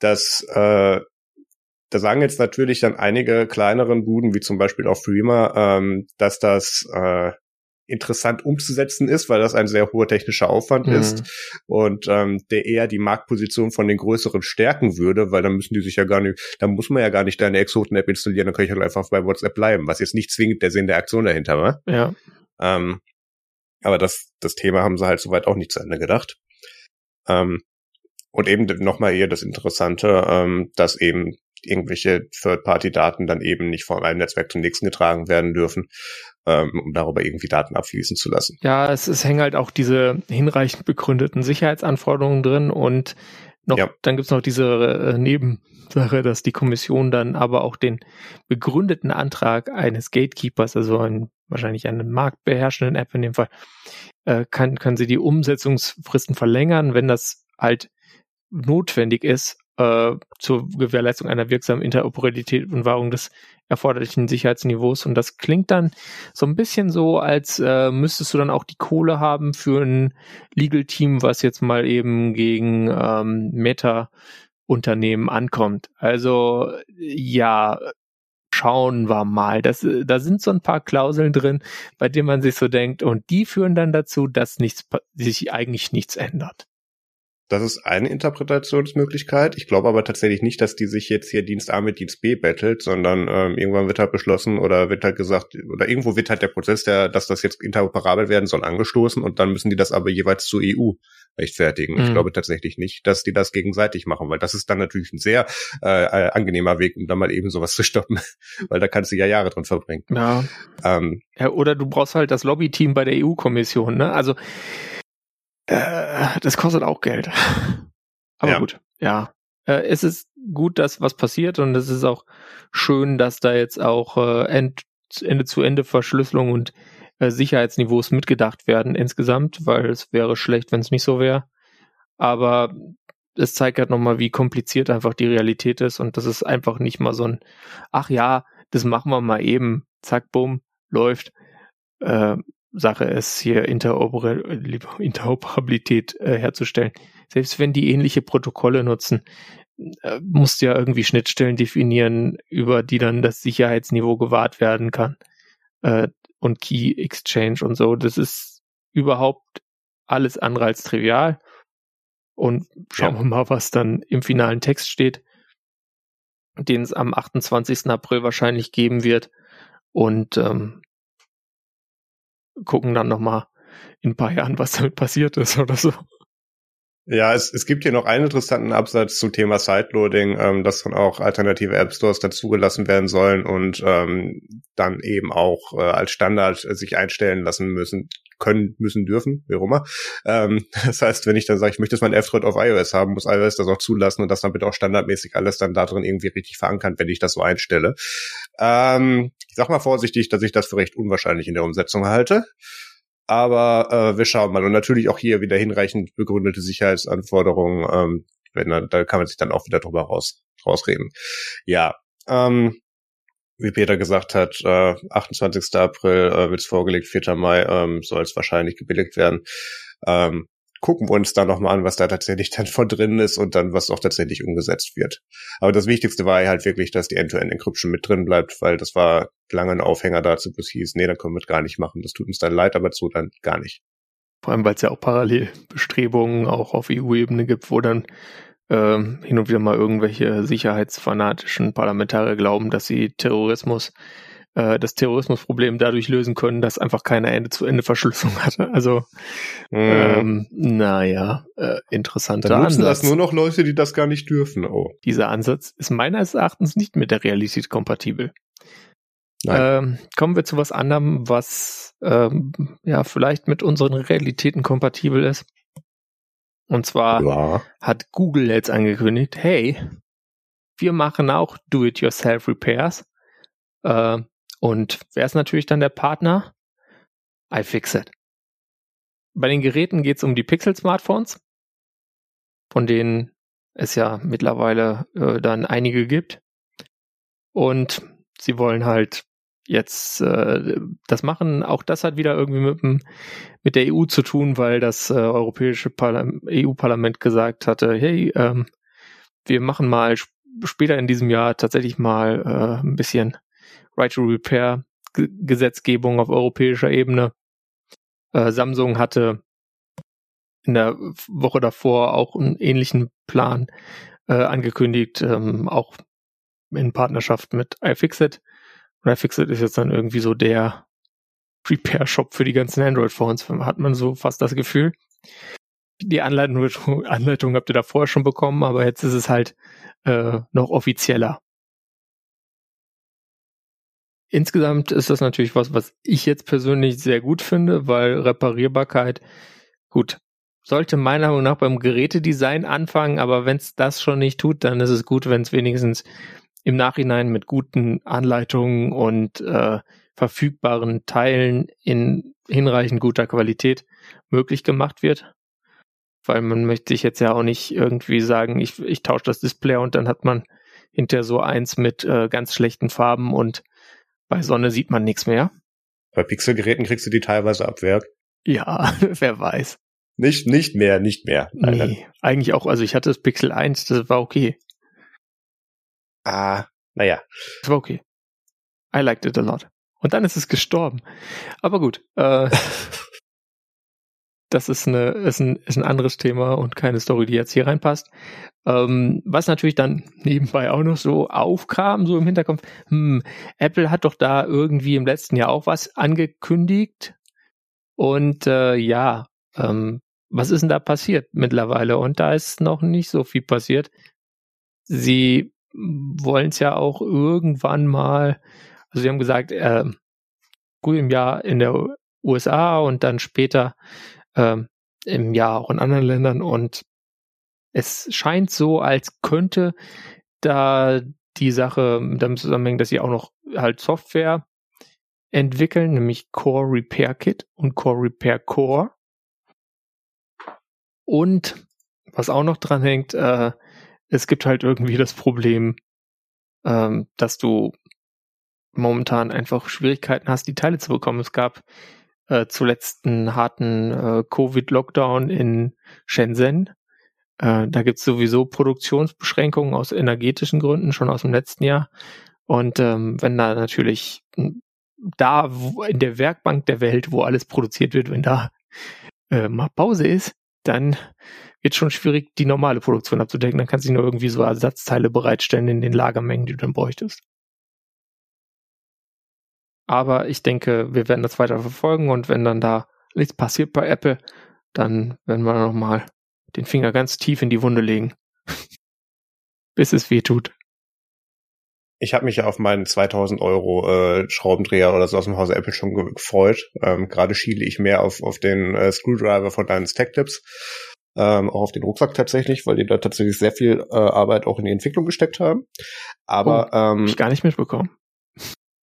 das, äh, Da sagen jetzt natürlich dann einige kleineren Buden, wie zum Beispiel auch Freema, ähm, dass das äh, interessant umzusetzen ist, weil das ein sehr hoher technischer Aufwand mhm. ist und ähm, der eher die Marktposition von den größeren stärken würde, weil dann müssen die sich ja gar nicht, dann muss man ja gar nicht deine Exoten-App installieren, dann kann ich halt einfach bei WhatsApp bleiben, was jetzt nicht zwingend der Sinn der Aktion dahinter war. Ja. Ähm, aber das, das Thema haben sie halt soweit auch nicht zu Ende gedacht. Ähm, und eben nochmal eher das Interessante, ähm, dass eben irgendwelche Third-Party-Daten dann eben nicht von einem Netzwerk zum nächsten getragen werden dürfen, ähm, um darüber irgendwie Daten abfließen zu lassen. Ja, es, es hängen halt auch diese hinreichend begründeten Sicherheitsanforderungen drin und noch, ja. Dann gibt's noch diese äh, Nebensache, dass die Kommission dann aber auch den begründeten Antrag eines Gatekeepers, also ein, wahrscheinlich einen marktbeherrschenden App in dem Fall, äh, kann, kann sie die Umsetzungsfristen verlängern, wenn das halt notwendig ist, äh, zur Gewährleistung einer wirksamen Interoperabilität und Wahrung des erforderlichen Sicherheitsniveaus. Und das klingt dann so ein bisschen so, als äh, müsstest du dann auch die Kohle haben für ein Legal-Team, was jetzt mal eben gegen ähm, Meta-Unternehmen ankommt. Also ja, schauen wir mal. Das, da sind so ein paar Klauseln drin, bei denen man sich so denkt, und die führen dann dazu, dass nichts, sich eigentlich nichts ändert. Das ist eine Interpretationsmöglichkeit. Ich glaube aber tatsächlich nicht, dass die sich jetzt hier Dienst A mit Dienst B battelt, sondern ähm, irgendwann wird halt beschlossen oder wird halt gesagt, oder irgendwo wird halt der Prozess, der, dass das jetzt interoperabel werden soll, angestoßen, und dann müssen die das aber jeweils zur E U rechtfertigen. Mhm. Ich glaube tatsächlich nicht, dass die das gegenseitig machen, weil das ist dann natürlich ein sehr äh, angenehmer Weg, um dann mal eben sowas zu stoppen, weil da kannst du ja Jahre drin verbringen. Ja. Ähm, ja, oder du brauchst halt das Lobbyteam bei der E U-Kommission, ne? Also das kostet auch Geld. Aber ja. Gut, ja. Es ist gut, dass was passiert, und es ist auch schön, dass da jetzt auch Ende-zu-Ende-Verschlüsselung und Sicherheitsniveaus mitgedacht werden insgesamt, weil es wäre schlecht, wenn es nicht so wäre. Aber es zeigt halt nochmal, wie kompliziert einfach die Realität ist, und das ist einfach nicht mal so ein, ach ja, das machen wir mal eben, zack, bumm, läuft. Ähm, Sache ist, hier Interoper- Interoperabilität äh, herzustellen. Selbst wenn die ähnliche Protokolle nutzen, äh, musst du ja irgendwie Schnittstellen definieren, über die dann das Sicherheitsniveau gewahrt werden kann. Äh, und Key Exchange und so. Das ist überhaupt alles andere als trivial. Und schauen ja. wir mal, was dann im finalen Text steht, den es am achtundzwanzigsten April wahrscheinlich geben wird. Und ähm, gucken dann nochmal in ein paar Jahren, was damit passiert ist oder so. Ja, es, es gibt hier noch einen interessanten Absatz zum Thema Sideloading, ähm, dass dann auch alternative App-Stores dazugelassen werden sollen und ähm, dann eben auch äh, als Standard äh, sich einstellen lassen müssen, können, müssen, dürfen, wie auch immer. Ähm, das heißt, wenn ich dann sage, ich möchte jetzt mein F-Thread auf iOS haben, muss iOS das auch zulassen und das dann bitte auch standardmäßig alles dann da drin irgendwie richtig verankern, wenn ich das so einstelle. Ähm, ich sag mal vorsichtig, dass ich das für recht unwahrscheinlich in der Umsetzung halte. Aber äh, wir schauen mal. Und natürlich auch hier wieder hinreichend begründete Sicherheitsanforderungen. Ähm, wenn dann, da kann man sich dann auch wieder drüber raus, rausreden. Ja, ähm, wie Peter gesagt hat, äh, achtundzwanzigsten April äh, wird es vorgelegt, vierten Mai ähm, soll es wahrscheinlich gebilligt werden. Ähm, gucken wir uns da nochmal an, was da tatsächlich dann von drin ist und dann, was auch tatsächlich umgesetzt wird. Aber das Wichtigste war halt wirklich, dass die End-to-End-Encryption mit drin bleibt, weil das war lange ein Aufhänger dazu, bis hieß, nee, dann können wir es gar nicht machen. Das tut uns dann leid, aber so dann gar nicht. Vor allem, weil es ja auch Parallelbestrebungen auch auf E U-Ebene gibt, wo dann ähm, hin und wieder mal irgendwelche sicherheitsfanatischen Parlamentarier glauben, dass sie Terrorismus, äh, das Terrorismusproblem dadurch lösen können, dass einfach keine Ende-zu-Ende-Verschlüsselung hatte. Also, mhm. ähm, naja, äh, interessanter Ansatz. Dann nutzen das nur noch Leute, die das gar nicht dürfen. Oh. Dieser Ansatz ist meines Erachtens nicht mit der Realität kompatibel. Ähm, kommen wir zu was anderem, was ähm, ja vielleicht mit unseren Realitäten kompatibel ist. Und zwar ja. hat Google jetzt angekündigt, hey, wir machen auch Do-it-yourself-Repairs. Äh, und wer ist natürlich dann der Partner? iFixit. Bei den Geräten geht es um die Pixel-Smartphones, von denen es ja mittlerweile äh, dann einige gibt. Und sie wollen halt jetzt äh, das machen. Auch das hat wieder irgendwie mit, dem, mit der E U zu tun, weil das äh, europäische Parlam- E U-Parlament gesagt hatte, hey, ähm, wir machen mal sp- später in diesem Jahr tatsächlich mal äh, ein bisschen Right to Repair G- Gesetzgebung auf europäischer Ebene. Äh, Samsung hatte in der Woche davor auch einen ähnlichen Plan äh, angekündigt, ähm, auch in Partnerschaft mit iFixit. Und iFixit ist jetzt dann irgendwie so der Repair-Shop für die ganzen Android-Phones. Hat man so fast das Gefühl. Die Anleitung, Anleitung habt ihr da vorher schon bekommen, aber jetzt ist es halt äh, noch offizieller. Insgesamt ist das natürlich was, was ich jetzt persönlich sehr gut finde, weil Reparierbarkeit, gut, sollte meiner Meinung nach beim Gerätedesign anfangen, aber wenn es das schon nicht tut, dann ist es gut, wenn es wenigstens im Nachhinein mit guten Anleitungen und äh, verfügbaren Teilen in hinreichend guter Qualität möglich gemacht wird. Weil man möchte sich jetzt ja auch nicht irgendwie sagen, ich, ich tausche das Display und dann hat man hinterher so eins mit äh, ganz schlechten Farben und bei Sonne sieht man nichts mehr. Bei Pixelgeräten kriegst du die teilweise ab Werk. Ja, wer weiß. Nicht, nicht mehr, nicht mehr. Leider. Nee, eigentlich auch, also ich hatte das Pixel eins, das war okay. Ah, naja. Das war okay. I liked it a lot. Und dann ist es gestorben. Aber gut, äh, das ist, eine, ist, ein, ist ein anderes Thema und keine Story, die jetzt hier reinpasst. Ähm, was natürlich dann nebenbei auch noch so aufkam, so im Hinterkopf, hm, Apple hat doch da irgendwie im letzten Jahr auch was angekündigt. Und äh, ja, ähm, was ist denn da passiert mittlerweile? Und da ist noch nicht so viel passiert. Sie wollen es ja auch irgendwann mal, also sie haben gesagt, äh, gut im Jahr in der U S A und dann später Ähm, im Jahr auch in anderen Ländern, und es scheint so, als könnte da die Sache damit zusammenhängen, dass sie auch noch halt Software entwickeln, nämlich Core Repair Kit und Core Repair Core, und was auch noch dran hängt, äh, es gibt halt irgendwie das Problem, äh, dass du momentan einfach Schwierigkeiten hast, die Teile zu bekommen. Es gab Äh, zuletzt einen harten äh, Covid-Lockdown in Shenzhen. Äh, da gibt es sowieso Produktionsbeschränkungen aus energetischen Gründen, schon aus dem letzten Jahr. Und ähm, wenn da natürlich da wo in der Werkbank der Welt, wo alles produziert wird, wenn da äh, mal Pause ist, dann wird es schon schwierig, die normale Produktion abzudecken. Dann kannst du nur irgendwie so Ersatzteile bereitstellen in den Lagermengen, die du dann bräuchtest. Aber ich denke, wir werden das weiter verfolgen, und wenn dann da nichts passiert bei Apple, dann werden wir nochmal den Finger ganz tief in die Wunde legen, bis es weh tut. Ich habe mich ja auf meinen zweitausend Euro äh, Schraubendreher oder so aus dem Hause Apple schon ge- gefreut. Ähm, Gerade schiele ich mehr auf, auf den äh, Screwdriver von Dynast Tech Tips, ähm, auch auf den Rucksack tatsächlich, weil die da tatsächlich sehr viel äh, Arbeit auch in die Entwicklung gesteckt haben. Aber oh, ähm, hab ich gar nicht mitbekommen.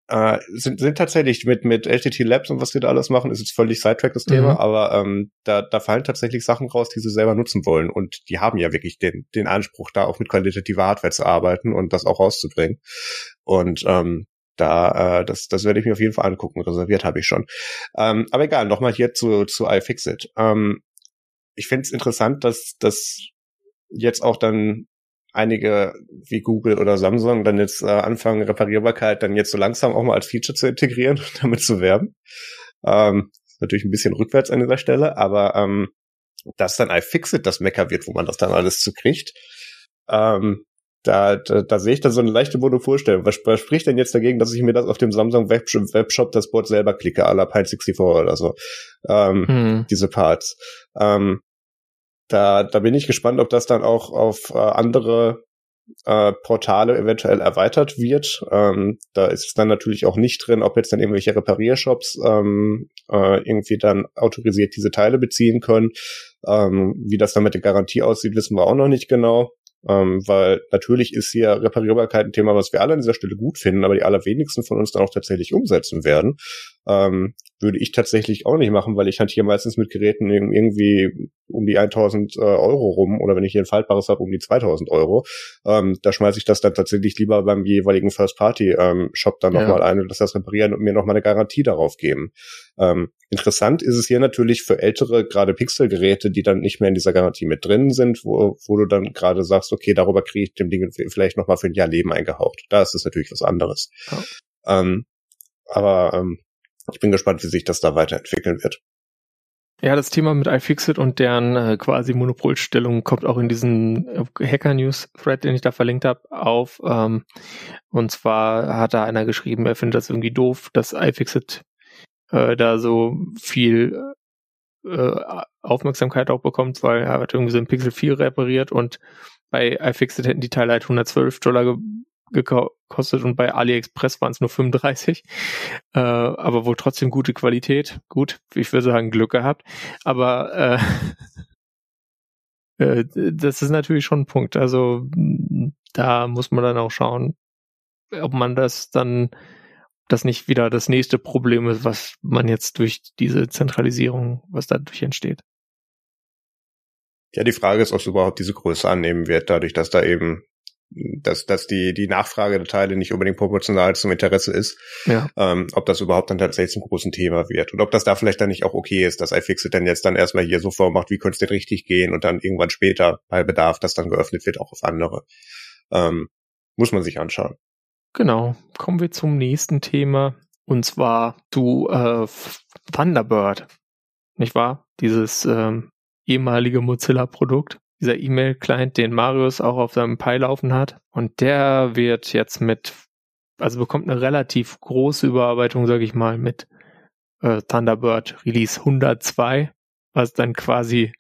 Äh, sind, sind tatsächlich mit, mit L T T Labs und was wir da alles machen, ist jetzt völlig Sidetrack das Thema, mhm. aber ähm, da, da fallen tatsächlich Sachen raus, die sie selber nutzen wollen, und die haben ja wirklich den, den Anspruch, da auch mit qualitativer Hardware zu arbeiten und das auch rauszubringen, und ähm, da, äh, das, das werde ich mir auf jeden Fall angucken, reserviert habe ich schon. Ähm, aber egal, nochmal hier zu, zu iFixit. Ähm, ich finde es interessant, dass, dass jetzt auch dann einige wie Google oder Samsung dann jetzt äh, anfangen, Reparierbarkeit dann jetzt so langsam auch mal als Feature zu integrieren und damit zu werben. Ähm, ist natürlich ein bisschen rückwärts an dieser Stelle, aber ähm, dass dann iFixit das Mecker wird, wo man das dann alles zu kriegt, ähm, da, da, da sehe ich dann so eine leichte Monovorstellung. Was, was spricht denn jetzt dagegen, dass ich mir das auf dem Samsung Webshop, Webshop das Board selber klicke, à la Pine vierundsechzig oder so, ähm, hm. diese Parts. Ähm, Da, da bin ich gespannt, ob das dann auch auf äh, andere äh, Portale eventuell erweitert wird. Ähm, da ist es dann natürlich auch nicht drin, ob jetzt dann irgendwelche Repariershops ähm, äh, irgendwie dann autorisiert diese Teile beziehen können. Ähm, wie das dann mit der Garantie aussieht, wissen wir auch noch nicht genau. Ähm, weil natürlich ist hier Reparierbarkeit ein Thema, was wir alle an dieser Stelle gut finden, aber die allerwenigsten von uns dann auch tatsächlich umsetzen werden. Ähm, würde ich tatsächlich auch nicht machen, weil ich halt hier meistens mit Geräten irgendwie um die tausend Euro rum, oder wenn ich hier ein faltbares habe, um die zweitausend Euro. Ähm, da schmeiße ich das dann tatsächlich lieber beim jeweiligen First-Party-Shop dann nochmal ein und lasse das reparieren und mir nochmal eine Garantie darauf geben. Ähm, interessant ist es hier natürlich für ältere, gerade Pixel-Geräte, die dann nicht mehr in dieser Garantie mit drin sind, wo, wo du dann gerade sagst, okay, darüber kriege ich dem Ding vielleicht nochmal für ein Jahr Leben eingehaucht. Da ist es natürlich was anderes. Ja. Ähm, aber ähm, ich bin gespannt, wie sich das da weiterentwickeln wird. Ja, das Thema mit iFixit und deren äh, quasi Monopolstellung kommt auch in diesen äh, Hacker-News-Thread, den ich da verlinkt habe, auf. Ähm, und zwar hat da einer geschrieben, er findet das irgendwie doof, dass iFixit äh, da so viel äh, Aufmerksamkeit auch bekommt, weil er hat irgendwie so ein Pixel vier repariert und bei iFixit hätten die Teile halt hundertzwölf Dollar ge- gekostet und bei AliExpress waren es nur fünfunddreißig, äh, aber wohl trotzdem gute Qualität. Gut, ich würde sagen Glück gehabt, aber äh, äh, das ist natürlich schon ein Punkt. Also da muss man dann auch schauen, ob man das dann, das nicht wieder das nächste Problem ist, was man jetzt durch diese Zentralisierung, was dadurch entsteht. Ja, die Frage ist, ob es überhaupt diese Größe annehmen wird, dadurch, dass da eben, dass, dass die, die Nachfrage der Teile nicht unbedingt proportional zum Interesse ist, ja. ähm, ob das überhaupt dann tatsächlich ein großes Thema wird und ob das da vielleicht dann nicht auch okay ist, dass iFixit dann jetzt dann erstmal hier so vormacht, wie könnte es denn richtig gehen und dann irgendwann später bei Bedarf, das dann geöffnet wird, auch auf andere. Ähm, muss man sich anschauen. Genau, kommen wir zum nächsten Thema und zwar zu äh, Thunderbird, nicht wahr? Dieses ähm, ehemalige Mozilla-Produkt, dieser E-Mail-Client, den Marius auch auf seinem Pi laufen hat und der wird jetzt mit, also bekommt eine relativ große Überarbeitung, sage ich mal, mit äh, Thunderbird Release hundertzwei, was dann quasi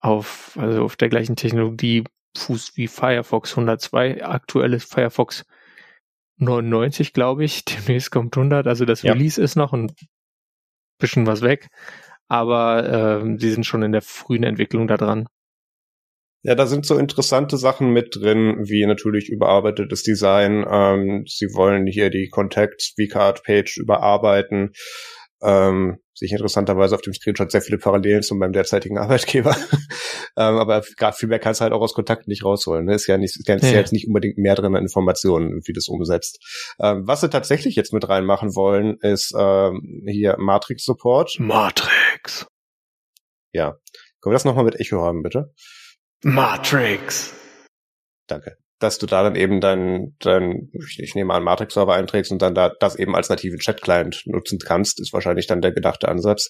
auf, also auf der gleichen Technologie fußt wie Firefox hundertzwei, aktuelles Firefox neunundneunzig, glaube ich. Demnächst kommt hundert. Also das ja. Release ist noch ein bisschen was weg. Aber äh, sie sind schon in der frühen Entwicklung da dran. Ja, da sind so interessante Sachen mit drin, wie natürlich überarbeitetes Design. Ähm, sie wollen hier die Contact-V-Card-Page überarbeiten. Ähm, sehe ich interessanterweise auf dem Screenshot sehr viele Parallelen zu meinem derzeitigen Arbeitgeber. ähm, aber gerade viel mehr kannst du halt auch aus Kontakten nicht rausholen. Ne? Ist ja nicht, ist ja, ja. jetzt nicht unbedingt mehr drin an Informationen, wie das umsetzt. Ähm, was sie tatsächlich jetzt mit reinmachen wollen, ist ähm, hier Matrix-Support. Matrix. Ja. Können wir das nochmal mit Echo haben, bitte? Matrix. Danke. Dass du da dann eben dein, dein ich nehme an, Matrix-Server einträgst und dann da das eben als nativen Chat-Client nutzen kannst, ist wahrscheinlich dann der gedachte Ansatz.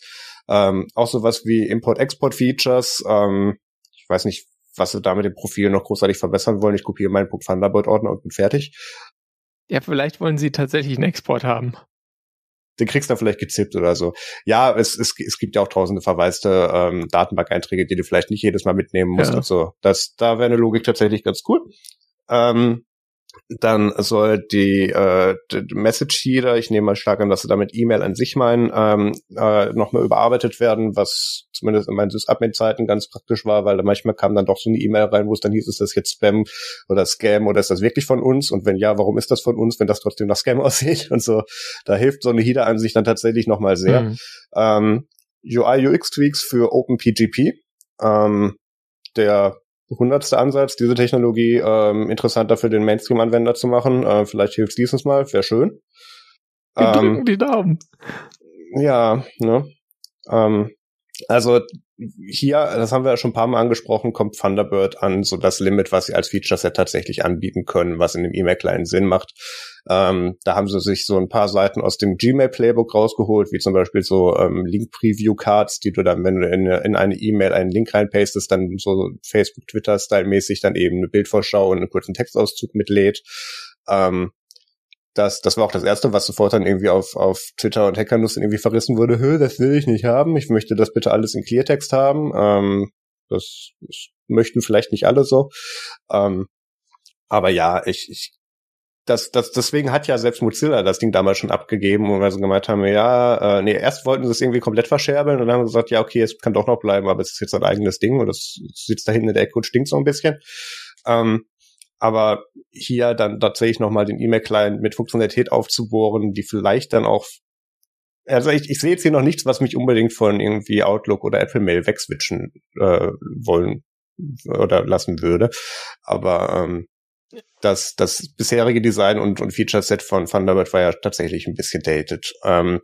Ähm, auch sowas wie Import-Export-Features. Ähm, ich weiß nicht, was sie da mit dem Profil noch großartig verbessern wollen. Ich kopiere meinen Thunderbird-Ordner und bin fertig. Ja, vielleicht wollen sie tatsächlich einen Export haben. Den kriegst du dann vielleicht gezippt oder so. Ja, es, es, es gibt ja auch tausende verwaiste ähm, Datenbank-Einträge, die du vielleicht nicht jedes Mal mitnehmen musst. Ja. Und so. Das, da wäre eine Logik tatsächlich ganz cool. Ähm, dann soll die, äh, die Message-Header, ich nehme mal stark an, dass sie damit E-Mail an sich meinen, ähm, äh, nochmal überarbeitet werden, was zumindest in meinen SysAdmin-Zeiten ganz praktisch war, weil da manchmal kam dann doch so eine E-Mail rein, wo es dann hieß, ist das jetzt Spam oder Scam oder ist das wirklich von uns? Und wenn ja, warum ist das von uns, wenn das trotzdem nach Scam aussieht? Und so, da hilft so eine Header-Ansicht dann tatsächlich nochmal sehr. Mhm. Ähm, U I U X-Tweaks für OpenPGP, ähm, der hundertste Ansatz, diese Technologie ähm, interessanter für den Mainstream-Anwender zu machen. Äh, vielleicht hilft's dieses Mal, wäre schön. Wir drücken ähm, die Daumen. Ja, ne? Ähm, also hier, das haben wir ja schon ein paar Mal angesprochen, kommt Thunderbird an, so das Limit, was sie als Feature-Set tatsächlich anbieten können, was in dem E-Mail-Client Sinn macht. Ähm, da haben sie sich so ein paar Seiten aus dem Gmail-Playbook rausgeholt, wie zum Beispiel so ähm, Link-Preview-Cards, die du dann, wenn du in, in eine E-Mail einen Link reinpastest, dann so Facebook-Twitter-Style-mäßig dann eben eine Bildvorschau und einen kurzen Textauszug mitlädt. Ähm, das, das war auch das Erste, was sofort dann irgendwie auf, auf Twitter und Hackernuss irgendwie verrissen wurde. Hö, das will ich nicht haben, ich möchte das bitte alles in Cleartext haben. Ähm, das, das möchten vielleicht nicht alle so. Ähm, aber ja, ich... ich Das, das, deswegen hat ja selbst Mozilla das Ding damals schon abgegeben, wo wir so gemeint haben, ja, äh, nee, erst wollten sie es irgendwie komplett verscherbeln und dann haben sie gesagt, ja, okay, es kann doch noch bleiben, aber es ist jetzt ein eigenes Ding und es sitzt da hinten in der Ecke und stinkt so ein bisschen. Ähm, aber hier dann tatsächlich nochmal den E-Mail-Client mit Funktionalität aufzubohren, die vielleicht dann auch, also ich, ich sehe jetzt hier noch nichts, was mich unbedingt von irgendwie Outlook oder Apple Mail wegswitchen äh, wollen oder lassen würde, aber ähm, Das, das bisherige Design und, und Feature-Set von Thunderbird war ja tatsächlich ein bisschen dated. Ähm,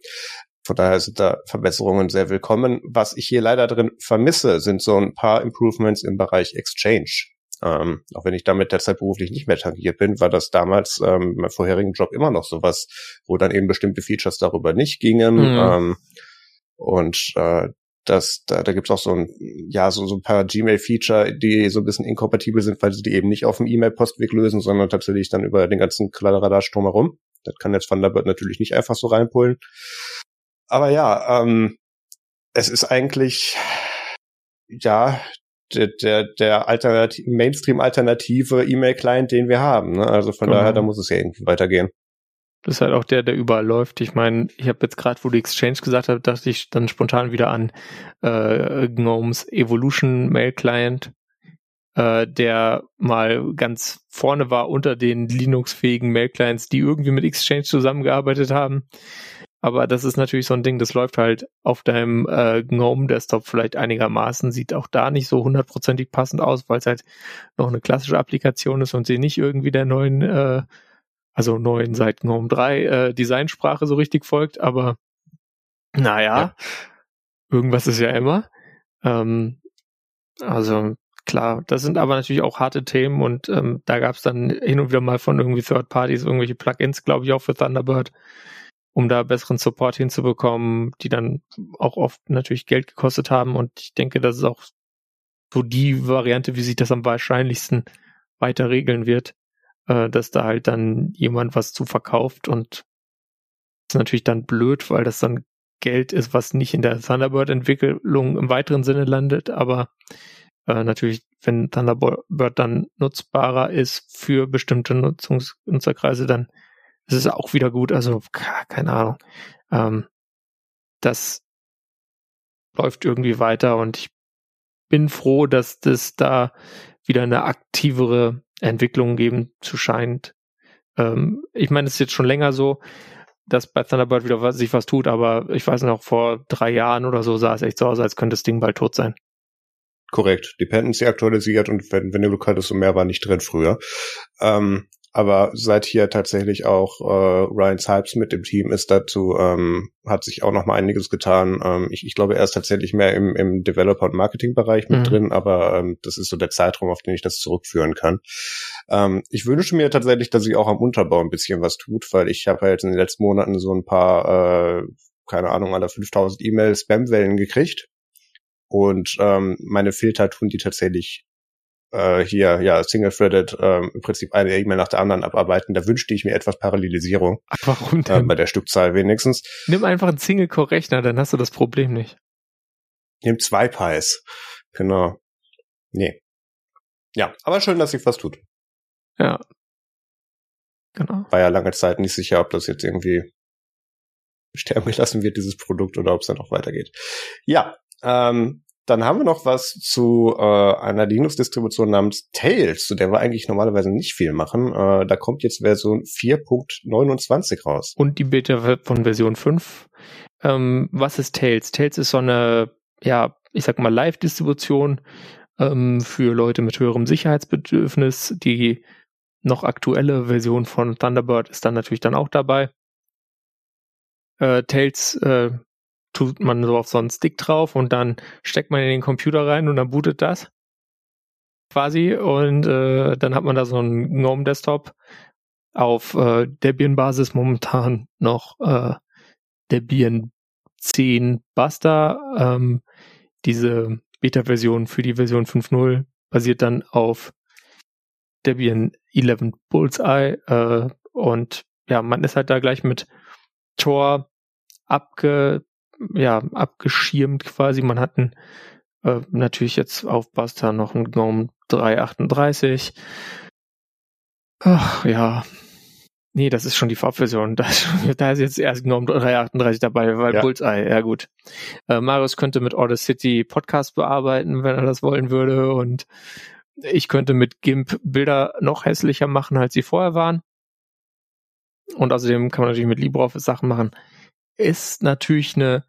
von daher sind da Verbesserungen sehr willkommen. Was ich hier leider drin vermisse, sind so ein paar Improvements im Bereich Exchange. Ähm, auch wenn ich damit derzeit beruflich nicht mehr tangiert bin, war das damals ähm, in meinem vorherigen Job immer noch sowas, wo dann eben bestimmte Features darüber nicht gingen. Mhm. Ähm, und äh, Das, da, da gibt's auch so ein, ja, so, so ein paar Gmail-Feature, die so ein bisschen inkompatibel sind, weil sie die eben nicht auf dem E-Mail-Postweg lösen, sondern tatsächlich dann über den ganzen Kladderadatsch drumherum. Das kann jetzt Thunderbird natürlich nicht einfach so reinpullen. Aber ja, ähm, es ist eigentlich, ja, der, der, der Alternati- Mainstream-alternative E-Mail-Client, den wir haben. Ne? Also von genau. daher, da muss es ja irgendwie weitergehen. Das ist halt auch der, der überall läuft. Ich meine, ich habe jetzt gerade, wo du Exchange gesagt hast, dachte ich dann spontan wieder an äh, GNOMEs Evolution Mail Client, äh, der mal ganz vorne war unter den Linux-fähigen Mail-Clients, die irgendwie mit Exchange zusammengearbeitet haben. Aber das ist natürlich so ein Ding, das läuft halt auf deinem äh, GNOME-Desktop vielleicht einigermaßen, sieht auch da nicht so hundertprozentig passend aus, weil es halt noch eine klassische Applikation ist und sie nicht irgendwie der neuen, äh, also neuen seit GNOME drei äh, Designsprache so richtig folgt. Aber naja, ja. Irgendwas ist ja immer. Ähm, also klar, das sind aber natürlich auch harte Themen und ähm, da gab es dann hin und wieder mal von irgendwie Third-Parties irgendwelche Plugins, glaube ich, auch für Thunderbird, um da besseren Support hinzubekommen, die dann auch oft natürlich Geld gekostet haben. Und ich denke, das ist auch so die Variante, wie sich das am wahrscheinlichsten weiter regeln wird, äh, dass da halt dann jemand was zu verkauft. Und das ist natürlich dann blöd, weil das dann Geld ist, was nicht in der Thunderbird-Entwicklung im weiteren Sinne landet. Aber äh, natürlich, wenn Thunderbird dann nutzbarer ist für bestimmte Nutzungs- Nutzerkreise, dann es ist auch wieder gut, also keine Ahnung. Ähm, das läuft irgendwie weiter und ich bin froh, dass das da wieder eine aktivere Entwicklung geben zu scheint. Ähm, ich meine, es ist jetzt schon länger so, dass bei Thunderbird wieder was, sich was tut, aber ich weiß noch, vor drei Jahren oder so sah es echt so aus, als könnte das Ding bald tot sein. Korrekt. Dependency aktualisiert und wenn, wenn du Glück hattest, so mehr war nicht drin früher. Ähm, Aber seit hier tatsächlich auch äh, Ryan Sipes mit im Team ist, dazu ähm, hat sich auch noch mal einiges getan. Ähm, ich, ich glaube, er ist tatsächlich mehr im, im Developer- und Marketing-Bereich mit mhm. drin, aber ähm, das ist so der Zeitraum, auf den ich das zurückführen kann. Ähm, ich wünsche mir tatsächlich, dass sich auch am Unterbau ein bisschen was tut, weil ich habe ja jetzt in den letzten Monaten so ein paar, äh, keine Ahnung, alle fünftausend E-Mail-Spam-Wellen gekriegt und ähm, meine Filter tun die tatsächlich hier, ja, Single-Threaded, ähm, im Prinzip eine E-Mail nach der anderen abarbeiten. Da wünschte ich mir etwas Parallelisierung. Warum denn? Äh, bei der Stückzahl wenigstens. Nimm einfach einen Single-Core-Rechner, dann hast du das Problem nicht. Nimm zwei Pies. Genau. Nee. Ja, aber schön, dass sich was tut. Ja. Genau. War ja lange Zeit nicht sicher, ob das jetzt irgendwie sterben gelassen wird, dieses Produkt, oder ob es dann auch weitergeht. Ja, ähm, dann haben wir noch was zu äh, einer Linux-Distribution namens Tails, zu der wir eigentlich normalerweise nicht viel machen. Äh, da kommt jetzt Version vier Punkt neunundzwanzig raus. Und die Beta von Version fünf. Ähm, was ist Tails? Tails ist so eine, ja, ich sag mal Live-Distribution ähm, für Leute mit höherem Sicherheitsbedürfnis. Die noch aktuelle Version von Thunderbird ist dann natürlich dann auch dabei. Äh, Tails äh, tut man so auf so einen Stick drauf und dann steckt man in den Computer rein und dann bootet das quasi und äh, dann hat man da so einen GNOME-Desktop auf äh, Debian-Basis, momentan noch äh, Debian zehn Buster. Ähm, diese Beta-Version für die Version fünf Punkt null basiert dann auf Debian elf Bullseye äh, und ja, man ist halt da gleich mit Tor abge ja, abgeschirmt quasi. Man hat einen, äh, natürlich jetzt auf Buster noch einen GNOME drei Punkt achtunddreißig. Ach ja. Nee, das ist schon die Farbversion. Da ist, da ist jetzt erst GNOME drei Punkt achtunddreißig dabei, weil ja. Bullseye, ja gut. Äh, Marius könnte mit Audacity Podcast bearbeiten, wenn er das wollen würde, und ich könnte mit GIMP Bilder noch hässlicher machen, als sie vorher waren. Und außerdem kann man natürlich mit LibreOffice Sachen machen. Ist natürlich eine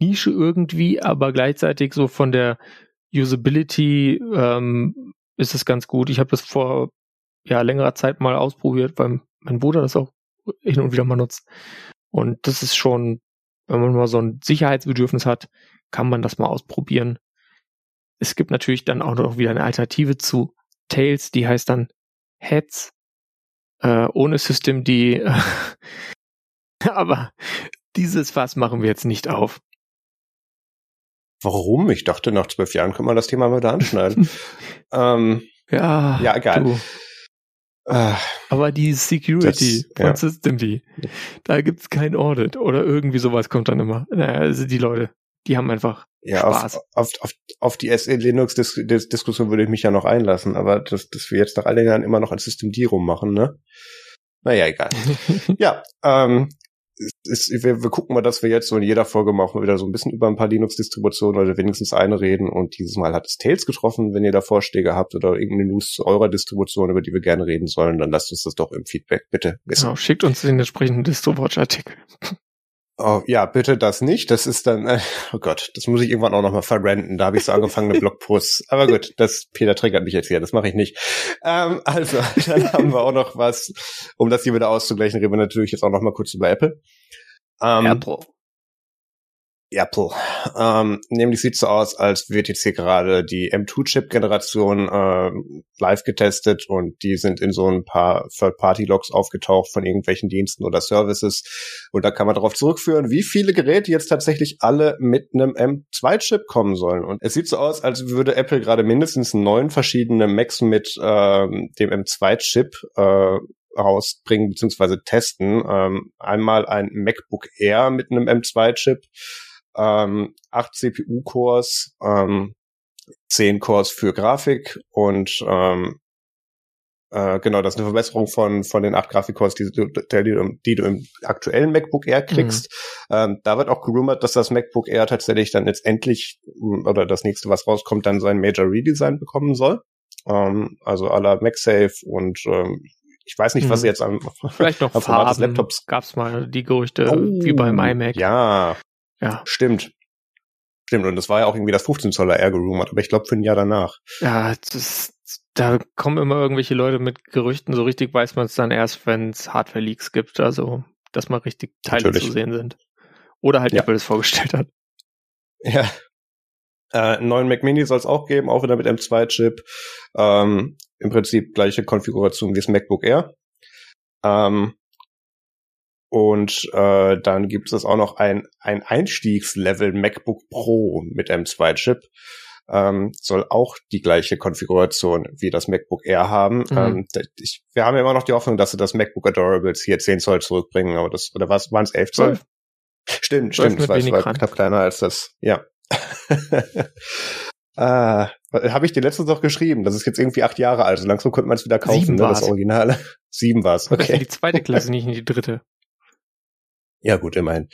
Nische irgendwie, aber gleichzeitig so von der Usability ähm, ist es ganz gut. Ich habe das vor ja, längerer Zeit mal ausprobiert, weil mein Bruder das auch hin und wieder mal nutzt. Und das ist schon, wenn man mal so ein Sicherheitsbedürfnis hat, kann man das mal ausprobieren. Es gibt natürlich dann auch noch wieder eine Alternative zu Tails, die heißt dann Heads, äh, ohne Systemd, äh, aber dieses Fass machen wir jetzt nicht auf. Warum? Ich dachte, nach zwölf Jahren können wir das Thema mal da anschneiden. ähm, ja, ja, egal. Äh, Aber die Security das, von ja. Systemd, da gibt es kein Audit oder irgendwie sowas kommt dann immer. Naja, also die Leute, die haben einfach ja, Spaß. Auf, auf, auf, auf die S E-Linux-Diskussion würde ich mich ja noch einlassen, aber dass das wir jetzt nach all den Jahren immer noch als Systemd rummachen, ne? Naja, egal. ja, ähm, ist, wir, wir gucken mal, dass wir jetzt so in jeder Folge mal auch wieder so ein bisschen über ein paar Linux-Distributionen oder wenigstens eine reden. Und dieses Mal hat es Tails getroffen. Wenn ihr da Vorschläge habt oder irgendeine News zu eurer Distribution, über die wir gerne reden sollen, dann lasst uns das doch im Feedback bitte wissen. Genau, schickt uns den entsprechenden Distro-Watch-Artikel. Oh, ja, bitte das nicht. Das ist dann, äh, oh Gott, das muss ich irgendwann auch nochmal verrenten. Da habe ich so angefangen, eine Blogpost. Aber gut, das Peter triggert mich jetzt wieder, das mache ich nicht. Ähm, also, dann haben wir auch noch was, um das hier wieder auszugleichen, reden wir natürlich jetzt auch nochmal kurz über Apple. Ähm, Apple. Apple. Ähm, nämlich sieht so aus, als wird jetzt hier gerade die M zwei Chip Generation äh, live getestet und die sind in so ein paar Third-Party-Logs aufgetaucht von irgendwelchen Diensten oder Services. Und da kann man darauf zurückführen, wie viele Geräte jetzt tatsächlich alle mit einem M zwei Chip kommen sollen. Und es sieht so aus, als würde Apple gerade mindestens neun verschiedene Macs mit äh, dem M zwei Chip äh, rausbringen bzw. testen. Ähm, einmal ein MacBook Air mit einem M zwei Chip, ähm, acht C P U-Cores, ähm, zehn Cores für Grafik und ähm, äh, genau, das ist eine Verbesserung von von den acht Grafik-Cores, die, die, die du im aktuellen MacBook Air kriegst. Mhm. Ähm, da wird auch gerumort, dass das MacBook Air tatsächlich dann letztendlich oder das nächste, was rauskommt, dann sein Major Redesign bekommen soll. Ähm, also à la MagSafe und ähm, ich weiß nicht, was hm. jetzt am vielleicht noch am Format des Laptops gab's mal die Gerüchte oh, wie beim iMac. Ja, ja, stimmt, stimmt. Und das war ja auch irgendwie das fünfzehn Zoller Air gerumort, aber ich glaube für ein Jahr danach. Ja, das, da kommen immer irgendwelche Leute mit Gerüchten. So richtig weiß man es dann erst, wenn es Hardware-Leaks gibt, also dass mal richtig Teile Natürlich. zu sehen sind oder halt ja. Apple das vorgestellt hat. Ja, äh, einen neuen Mac Mini soll es auch geben, auch wieder mit M zwei Chip. Ähm, Im Prinzip gleiche Konfiguration wie das MacBook Air. Ähm, und äh, dann gibt es auch noch ein, ein Einstiegslevel MacBook Pro mit M zwei Chip. Ähm, soll auch die gleiche Konfiguration wie das MacBook Air haben. Mhm. Ähm, ich, wir haben ja immer noch die Hoffnung, dass sie das MacBook Adorables hier zehn Zoll zurückbringen. Aber das oder waren es elf Zoll? Stimmt, stimmt. Das war, war knapp kleiner als das. Ja. Ah, habe ich dir letztens noch geschrieben. Das ist jetzt irgendwie acht Jahre alt. So langsam könnte man es wieder kaufen, Sieben ne, war's. Das Originale. Sieben war es. Okay. Die zweite Klasse, nicht die dritte. Ja gut, immerhin.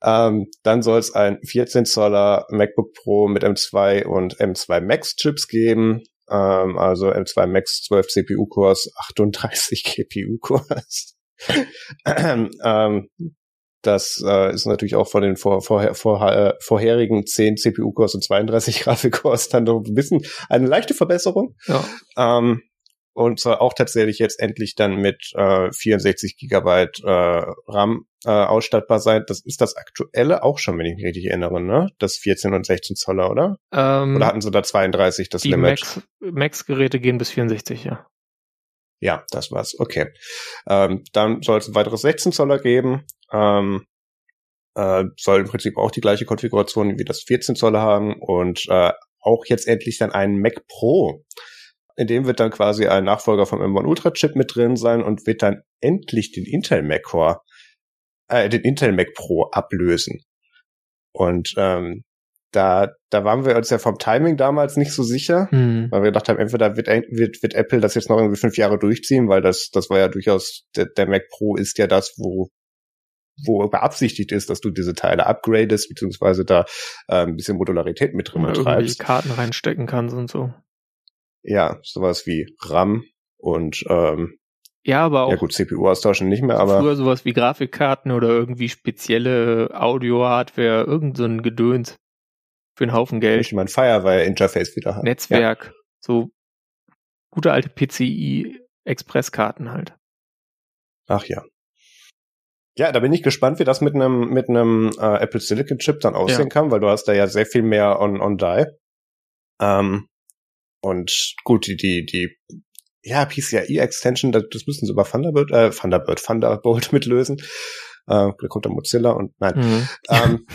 Ähm, dann soll es ein vierzehn Zoller MacBook Pro mit M zwei und M zwei Max Chips geben. Ähm, also M zwei Max, zwölf C P U-Cores, achtunddreißig G P U-Cores. ähm, ähm, Das äh, ist natürlich auch von den vor, vorher, vorher, vorherigen zehn C P U-Cores und zweiunddreißig Grafik-Cores dann noch ein bisschen eine leichte Verbesserung. Ja. Ähm, und soll auch tatsächlich jetzt endlich dann mit äh, vierundsechzig Gigabyte äh, RAM äh, ausstattbar sein. Das ist das aktuelle auch schon, wenn ich mich richtig erinnere, ne? Das vierzehn und sechzehn Zoller, oder? Ähm, oder hatten sie da zweiunddreißig das die Limit? Max, Max-Geräte gehen bis vierundsechzig, ja. Ja, das war's. Okay. Ähm, dann soll es ein weiteres sechzehn Zoller geben. Ähm, äh, soll im Prinzip auch die gleiche Konfiguration wie das vierzehn Zoller haben und äh, auch jetzt endlich dann einen Mac Pro. In dem wird dann quasi ein Nachfolger vom M eins Ultra Chip mit drin sein und wird dann endlich den Intel Mac Core, äh, den Intel Mac Pro ablösen. Und ähm, Da, da waren wir uns ja vom Timing damals nicht so sicher, hm. weil wir gedacht haben, entweder wird, wird, wird Apple das jetzt noch irgendwie fünf Jahre durchziehen, weil das, das war ja durchaus, der, der Mac Pro ist ja das, wo, wo beabsichtigt ist, dass du diese Teile upgradest, beziehungsweise da äh, ein bisschen Modularität mit drin betreibst. Irgendwie Karten reinstecken kannst und so. Ja, sowas wie RAM und ähm, ja, aber auch ja gut, C P U austauschen nicht mehr, aber früher sowas wie Grafikkarten oder irgendwie spezielle Audio-Hardware, irgend so ein Gedöns. Für einen Haufen Geld. Ich mein Firewire-Interface wieder haben. Netzwerk. Ja. So gute alte P C I-Express-Karten halt. Ach ja. Ja, da bin ich gespannt, wie das mit einem mit einem äh, Apple Silicon Chip dann aussehen ja. kann, weil du hast da ja sehr viel mehr on, on die. Ähm, und gut, die, die, die ja, P C I-Extension, das, das müssen sie über Thunderbird, äh, Thunderbird, Thunderbolt mitlösen. Äh, da kommt dann Mozilla und nein. Mhm. Ähm,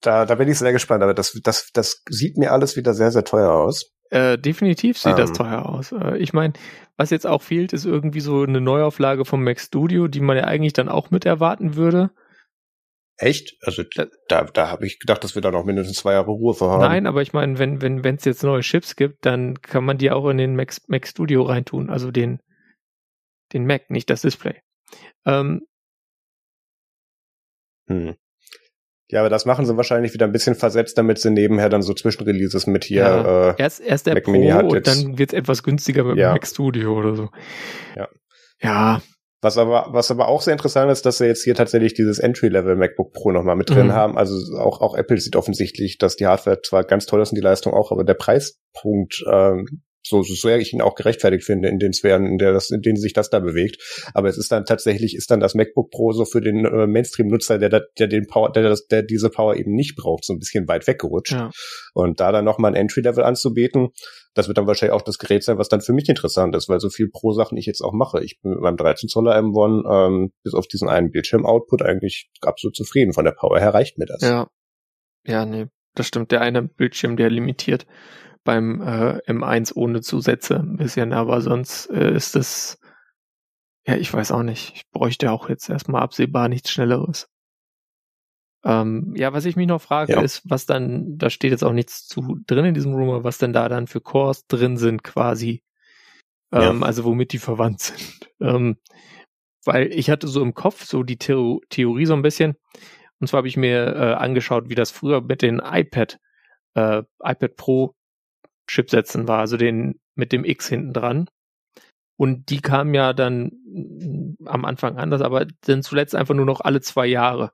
Da, da bin ich sehr gespannt, aber das, das, das sieht mir alles wieder sehr, sehr teuer aus. Äh, definitiv sieht ähm. das teuer aus. Äh, ich meine, was jetzt auch fehlt, ist irgendwie so eine Neuauflage vom Mac Studio, die man ja eigentlich dann auch mit erwarten würde. Echt? Also da, da habe ich gedacht, dass wir da noch mindestens zwei Jahre Ruhe vor haben. Nein, aber ich meine, wenn wenn wenn es jetzt neue Chips gibt, dann kann man die auch in den Mac, Mac Studio reintun, also den den Mac, nicht das Display. Ähm, Hm. Ja, aber das machen sie wahrscheinlich wieder ein bisschen versetzt, damit sie nebenher dann so Zwischenreleases mit hier. Ja, äh, erst, erst der Mac Pro Mini hat und jetzt, dann wird es etwas günstiger mit ja. dem Mac Studio oder so. Ja. Ja. Was aber, was aber auch sehr interessant ist, dass sie jetzt hier tatsächlich dieses Entry-Level MacBook Pro nochmal mit drin mhm. haben. Also auch, auch Apple sieht offensichtlich, dass die Hardware zwar ganz toll ist und die Leistung auch, aber der Preispunkt, ähm, so, so sehr ich ihn auch gerechtfertigt finde, in den Sphären, in, der das, in denen sich das da bewegt. Aber es ist dann tatsächlich, ist dann das MacBook Pro so für den äh, Mainstream-Nutzer, der, der, den Power, der, der diese Power eben nicht braucht, so ein bisschen weit weggerutscht. Ja. Und da dann nochmal ein Entry-Level anzubieten, das wird dann wahrscheinlich auch das Gerät sein, was dann für mich interessant ist, weil so viel Pro-Sachen ich jetzt auch mache. Ich bin mit meinem dreizehn Zoller M eins ähm, bis auf diesen einen Bildschirm-Output eigentlich absolut zufrieden. Von der Power her reicht mir das. Ja, ja, nee, das stimmt. Der eine Bildschirm, der limitiert beim äh, M eins ohne Zusätze ein bisschen, aber sonst äh, ist das, ja, ich weiß auch nicht. Ich bräuchte auch jetzt erstmal absehbar nichts Schnelleres. Ähm, ja, was ich mich noch frage, ja. ist, was dann, da steht jetzt auch nichts zu drin in diesem Rumor, was denn da dann für Cores drin sind quasi, ähm, ja. also womit die verwandt sind. Ähm, weil ich hatte so im Kopf so die Theor- Theorie so ein bisschen, und zwar habe ich mir äh, angeschaut, wie das früher mit den iPad, äh, iPad Pro Chipsätzen war, also den mit dem X hinten dran. Und die kamen ja dann am Anfang anders, aber dann zuletzt einfach nur noch alle zwei Jahre.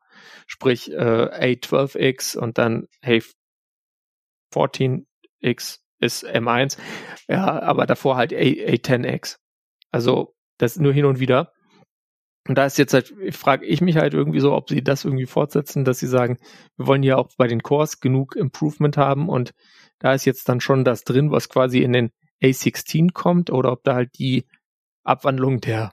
Sprich äh, A zwölf X und dann hey, vierzehn X ist M eins. Ja, aber davor halt A- A10X. Also das nur hin und wieder. Und da ist jetzt halt, frage ich mich halt irgendwie so, ob sie das irgendwie fortsetzen, dass sie sagen, wir wollen ja auch bei den Cores genug Improvement haben und da ist jetzt dann schon das drin, was quasi in den A sechzehn kommt, oder ob da halt die Abwandlung der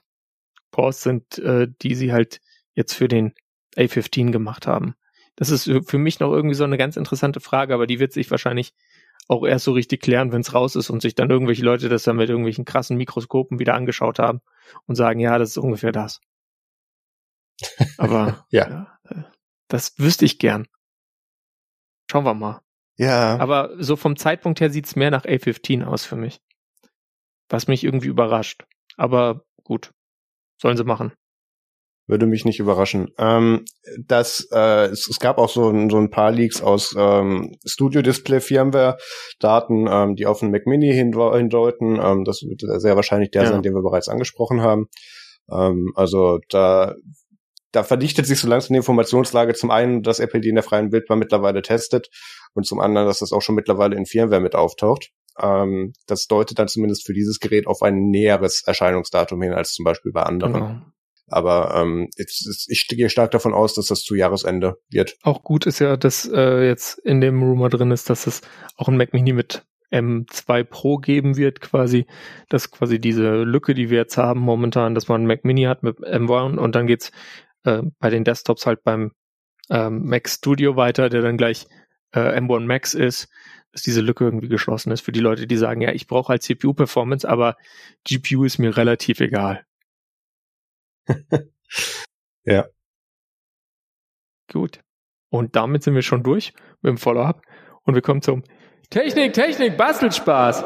Cores sind, äh, die sie halt jetzt für den A fünfzehn gemacht haben. Das ist für mich noch irgendwie so eine ganz interessante Frage, aber die wird sich wahrscheinlich auch erst so richtig klären, wenn es raus ist und sich dann irgendwelche Leute das dann mit irgendwelchen krassen Mikroskopen wieder angeschaut haben und sagen, ja, das ist ungefähr das. Aber ja, das wüsste ich gern. Schauen wir mal. Ja. Aber so vom Zeitpunkt her sieht es mehr nach A fünfzehn aus für mich. Was mich irgendwie überrascht. Aber gut, sollen sie machen. Würde mich nicht überraschen. Ähm, das, äh, es, es gab auch so, so ein paar Leaks aus ähm, Studio-Display-Firmware-Daten, ähm, die auf den Mac Mini hindeuten. Ähm, das wird sehr wahrscheinlich der ja. sein, den wir bereits angesprochen haben. Ähm, also da... Da verdichtet sich so langsam die Informationslage. Zum einen, dass Apple die in der freien Wildbahn mittlerweile testet und zum anderen, dass das auch schon mittlerweile in Firmware mit auftaucht. Ähm, das deutet dann zumindest für dieses Gerät auf ein näheres Erscheinungsdatum hin als zum Beispiel bei anderen. Genau. Aber ähm, jetzt, jetzt, ich gehe stark davon aus, dass das zu Jahresende wird. Auch gut ist ja, dass äh, jetzt in dem Rumor drin ist, dass es auch ein Mac Mini mit M zwei Pro geben wird, quasi, dass quasi diese Lücke, die wir jetzt haben momentan, dass man ein Mac Mini hat mit M eins und dann geht's Äh, bei den Desktops halt beim ähm, Mac Studio weiter, der dann gleich äh, M eins Max ist, dass diese Lücke irgendwie geschlossen ist für die Leute, die sagen, ja, ich brauche halt C P U-Performance, aber G P U ist mir relativ egal. Ja. Gut. Und damit sind wir schon durch mit dem Follow-up und wir kommen zum Technik, Technik, Bastelspaß.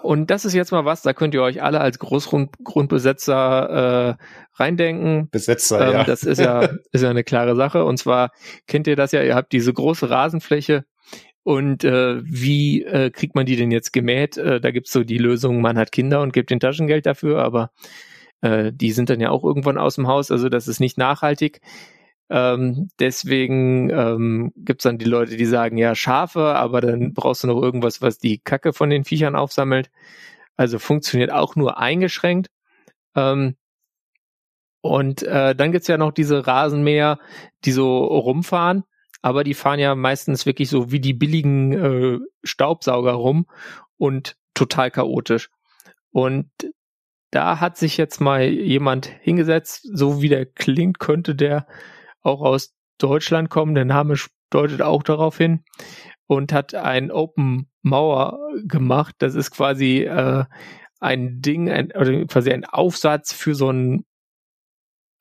Und das ist jetzt mal was, da könnt ihr euch alle als Großgrundbesetzer äh, reindenken. Besetzer, ähm, ja. Das ist ja, ist ja eine klare Sache. Und zwar kennt ihr das ja, ihr habt diese große Rasenfläche und äh, wie äh, kriegt man die denn jetzt gemäht? Äh, da gibt's so die Lösung, man hat Kinder und gibt den Taschengeld dafür, aber äh, die sind dann ja auch irgendwann aus dem Haus, also das ist nicht nachhaltig. Ähm, deswegen ähm, gibt's dann die Leute, die sagen, ja, Schafe, aber dann brauchst du noch irgendwas, was die Kacke von den Viechern aufsammelt. Also funktioniert auch nur eingeschränkt. Ähm, und äh, dann gibt's ja noch diese Rasenmäher, die so rumfahren, aber die fahren ja meistens wirklich so wie die billigen äh, Staubsauger rum und total chaotisch. Und da hat sich jetzt mal jemand hingesetzt, so wie der klingt, könnte der auch aus Deutschland kommen, der Name deutet auch darauf hin, und hat ein Open Mauer gemacht. Das ist quasi äh, ein Ding, ein, oder quasi ein Aufsatz für so einen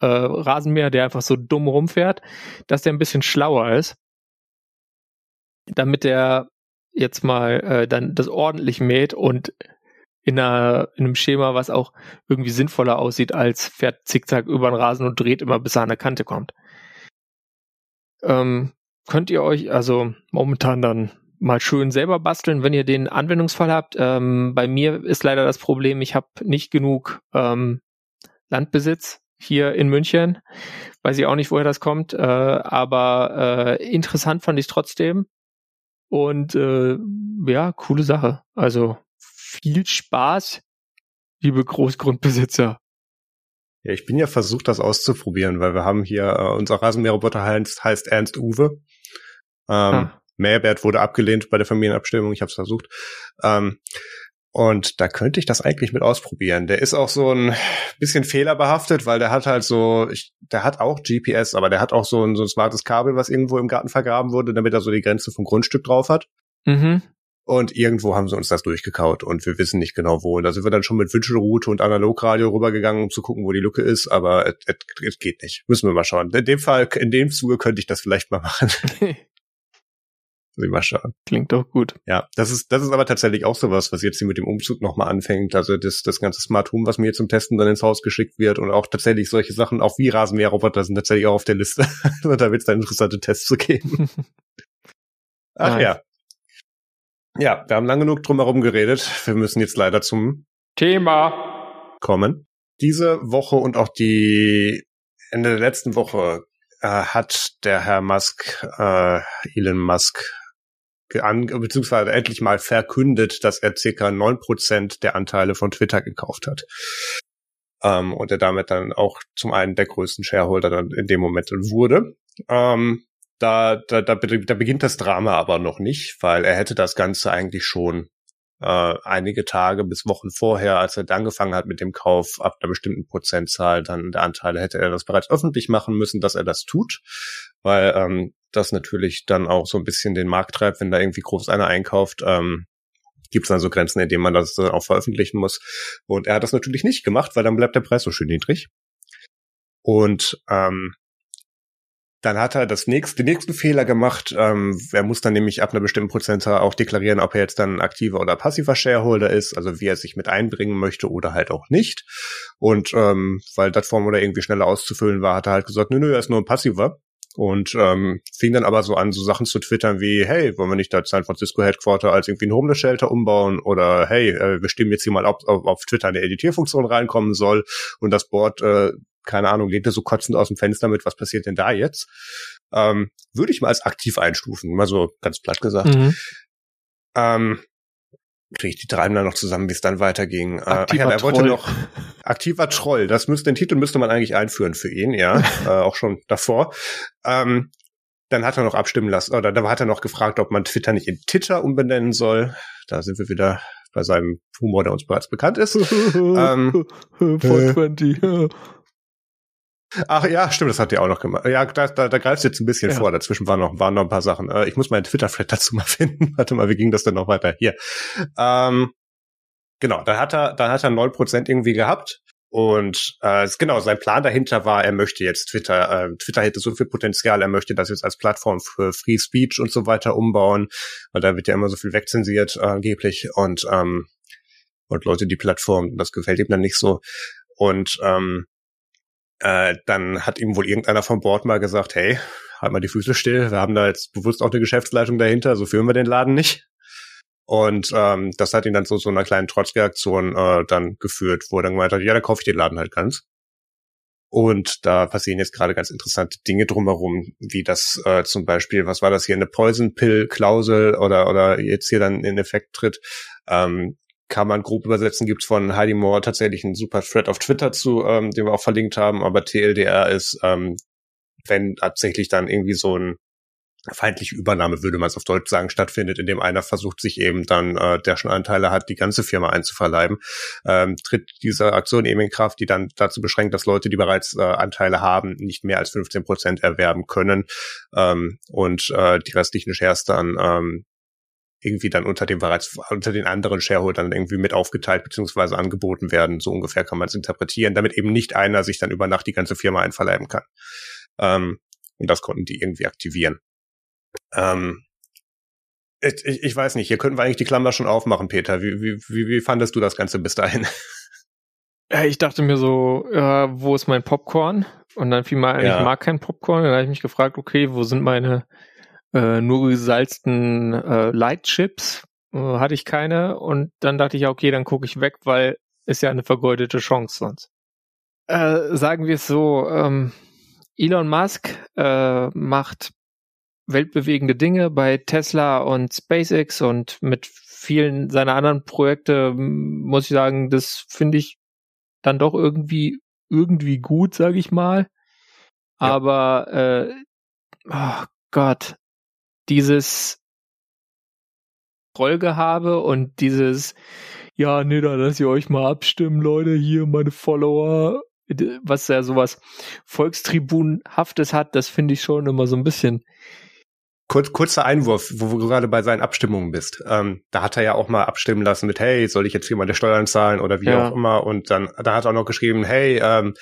äh, Rasenmäher, der einfach so dumm rumfährt, dass der ein bisschen schlauer ist, damit der jetzt mal äh, dann das ordentlich mäht und in, einer, in einem Schema, was auch irgendwie sinnvoller aussieht, als fährt zickzack über den Rasen und dreht immer, bis er an der Kante kommt. ähm, könnt ihr euch also momentan dann mal schön selber basteln, wenn ihr den Anwendungsfall habt. Ähm, bei mir ist leider das Problem, ich habe nicht genug ähm, Landbesitz hier in München. Weiß ich auch nicht, woher das kommt, äh, aber äh, interessant fand ich es trotzdem. Und äh, ja, coole Sache. Also viel Spaß, liebe Großgrundbesitzer. Ja, ich bin ja versucht, das auszuprobieren, weil wir haben hier, äh, unser Rasenmäherroboter heißt, heißt Ernst Uwe. Ähm, ah. Mehrwert wurde abgelehnt bei der Familienabstimmung, ich habe es versucht. Ähm, und da könnte ich das eigentlich mit ausprobieren. Der ist auch so ein bisschen fehlerbehaftet, weil der hat halt so, ich, der hat auch G P S, aber der hat auch so ein, so ein smartes Kabel, was irgendwo im Garten vergraben wurde, damit er so die Grenze vom Grundstück drauf hat. Mhm. Und irgendwo haben sie uns das durchgekaut und wir wissen nicht genau wo. Und da sind wir dann schon mit Wünschelroute und Analogradio rübergegangen, um zu gucken, wo die Lücke ist, aber es geht nicht. Müssen wir mal schauen. In dem Fall, in dem Zuge könnte ich das vielleicht mal machen. Mal schauen. Klingt doch gut. Ja, das ist das ist aber tatsächlich auch sowas, was jetzt hier mit dem Umzug nochmal anfängt. Also das das ganze Smart Home, was mir zum Testen dann ins Haus geschickt wird und auch tatsächlich solche Sachen, auch wie Rasenmäherroboter sind tatsächlich auch auf der Liste. Da wird es dann interessante Tests zu geben. Ach nice. Ja. Ja, wir haben lang genug drumherum geredet. Wir müssen jetzt leider zum Thema kommen. Diese Woche und auch die Ende der letzten Woche äh, hat der Herr Musk, äh, Elon Musk, beziehungsweise endlich mal verkündet, dass er ca. neun Prozent der Anteile von Twitter gekauft hat. Ähm, und er damit dann auch zum einen der größten Shareholder dann in dem Moment wurde. Ähm, da, da, da, da beginnt das Drama aber noch nicht, weil er hätte das Ganze eigentlich schon äh, einige Tage bis Wochen vorher, als er dann angefangen hat mit dem Kauf, ab einer bestimmten Prozentzahl dann der Anteile, hätte er das bereits öffentlich machen müssen, dass er das tut, weil ähm, das natürlich dann auch so ein bisschen den Markt treibt, wenn da irgendwie groß einer einkauft, ähm, gibt es dann so Grenzen, in denen man das dann auch veröffentlichen muss. Und er hat das natürlich nicht gemacht, weil dann bleibt der Preis so schön niedrig. Und ähm, dann hat er das nächste, den nächsten Fehler gemacht. Ähm, er muss dann nämlich ab einer bestimmten Prozentzahl auch deklarieren, ob er jetzt dann ein aktiver oder passiver Shareholder ist, also wie er sich mit einbringen möchte oder halt auch nicht. Und ähm, weil das Formular irgendwie schneller auszufüllen war, hat er halt gesagt, nö, nö, er ist nur ein passiver. Und ähm, fing dann aber so an, so Sachen zu twittern wie, hey, wollen wir nicht das San Francisco Headquarter als irgendwie ein Homeless-Shelter umbauen? Oder hey, äh, wir stimmen jetzt hier mal, ob auf, auf Twitter eine Editierfunktion reinkommen soll. Und das Board, äh, keine Ahnung, lehnt er so kotzend aus dem Fenster mit, was passiert denn da jetzt? Ähm, würde ich mal als aktiv einstufen, mal so ganz platt gesagt. Mhm. Ähm, kriege ich die drei dann noch zusammen, wie es dann weiterging. Aktiver äh, ja, er wollte Troll. Noch aktiver Troll. Das müsste, den Titel müsste man eigentlich einführen für ihn, ja, äh, auch schon davor. Ähm, dann hat er noch abstimmen lassen, oder da hat er noch gefragt, ob man Twitter nicht in Titter umbenennen soll. Da sind wir wieder bei seinem Humor, der uns bereits bekannt ist. ähm, vier zwanzig. Ach ja, stimmt, das hat er auch noch gemacht. Ja, da, da, da greifst du jetzt ein bisschen ja vor. Dazwischen waren noch, waren noch ein paar Sachen. Äh, ich muss meinen Twitter-Thread dazu mal finden. Warte mal, wie ging das denn noch weiter? Hier. Ähm, genau, dann hat er, dann hat er neun Prozent irgendwie gehabt. Und äh, genau, sein Plan dahinter war, er möchte jetzt Twitter, äh, Twitter hätte so viel Potenzial, er möchte das jetzt als Plattform für Free Speech und so weiter umbauen, weil da wird ja immer so viel wegzensiert äh, angeblich. Und, ähm, und Leute, die Plattform, das gefällt ihm dann nicht so. Und ähm, Äh, dann hat ihm wohl irgendeiner vom Board mal gesagt, hey, halt mal die Füße still, wir haben da jetzt bewusst auch eine Geschäftsleitung dahinter, so führen wir den Laden nicht. Und ähm, das hat ihn dann zu so einer kleinen Trotzreaktion äh, dann geführt, wo er dann gemeint hat, ja, dann kaufe ich den Laden halt ganz. Und da passieren jetzt gerade ganz interessante Dinge drumherum, wie das äh, zum Beispiel, was war das hier, eine Poison-Pill-Klausel oder oder jetzt hier dann in Effekt tritt, ähm, kann man grob übersetzen, gibt's von Heidi Moore tatsächlich einen super Thread auf Twitter zu, ähm, den wir auch verlinkt haben, aber T L D R ist, ähm, wenn tatsächlich dann irgendwie so ein feindliche Übernahme, würde man es auf Deutsch sagen, stattfindet, indem einer versucht, sich eben dann, äh, der schon Anteile hat, die ganze Firma einzuverleiben, ähm, tritt diese Aktion eben in Kraft, die dann dazu beschränkt, dass Leute, die bereits äh, Anteile haben, nicht mehr als fünfzehn Prozent erwerben können ähm, und äh, die restlichen Shares dann ähm, irgendwie dann unter dem bereits unter den anderen Shareholdern irgendwie mit aufgeteilt bzw. angeboten werden. So ungefähr kann man es interpretieren, damit eben nicht einer sich dann über Nacht die ganze Firma einverleiben kann. Ähm, und das konnten die irgendwie aktivieren. Ähm, ich, ich weiß nicht, hier könnten wir eigentlich die Klammer schon aufmachen, Peter. Wie, wie, wie fandest du das Ganze bis dahin? Ich dachte mir so, äh, wo ist mein Popcorn? Und dann fiel mir ein, ja. ich mag kein Popcorn. Dann habe ich mich gefragt, okay, wo sind meine äh, nur gesalzten äh, Light-Chips? Äh, hatte ich keine. Und dann dachte ich, ja, okay, dann gucke ich weg, weil ist ja eine vergeudete Chance sonst. Äh, sagen wir es so, ähm, Elon Musk äh, macht weltbewegende Dinge bei Tesla und SpaceX und mit vielen seiner anderen Projekte, muss ich sagen, das finde ich dann doch irgendwie irgendwie gut, sage ich mal. Ja. Aber äh, oh Gott, dieses Rollgehabe und dieses ja, nee, da lasst ihr euch mal abstimmen, Leute, hier meine Follower, was ja sowas Volkstribunhaftes hat, das finde ich schon immer so ein bisschen. Kur- kurzer Einwurf, wo du gerade bei seinen Abstimmungen bist. Ähm, da hat er ja auch mal abstimmen lassen mit, hey, soll ich jetzt hier meine Steuern zahlen oder wie ja. auch immer. Und dann da hat er auch noch geschrieben, hey, ähm,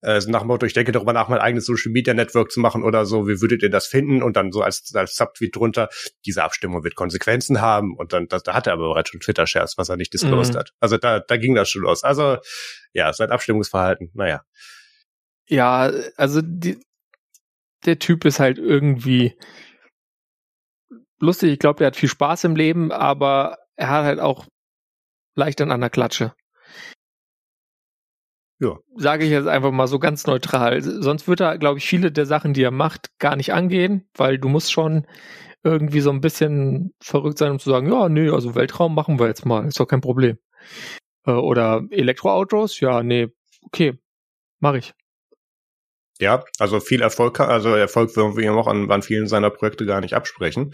äh, nach dem Motto, ich denke darüber nach, mein eigenes Social Media Network zu machen oder so, wie würdet ihr das finden? Und dann so als, als Subtweet drunter, diese Abstimmung wird Konsequenzen haben. Und dann, das, da hat er aber bereits schon Twitter-Shares, was er nicht disclosed mhm. hat. Also da, da ging das schon los. Also, ja, sein Abstimmungsverhalten, naja. Ja, also die, der Typ ist halt irgendwie lustig, ich glaube, der hat viel Spaß im Leben, aber er hat halt auch leicht an einer Klatsche. Ja. Sage ich jetzt einfach mal so ganz neutral. Sonst wird er, glaube ich, viele der Sachen, die er macht, gar nicht angehen, weil du musst schon irgendwie so ein bisschen verrückt sein, um zu sagen, ja, nee, also Weltraum machen wir jetzt mal, ist doch kein Problem. Äh, oder Elektroautos, ja, nee, okay, mache ich. Ja, also viel Erfolg, also Erfolg würden wir ihm auch an, an vielen seiner Projekte gar nicht absprechen,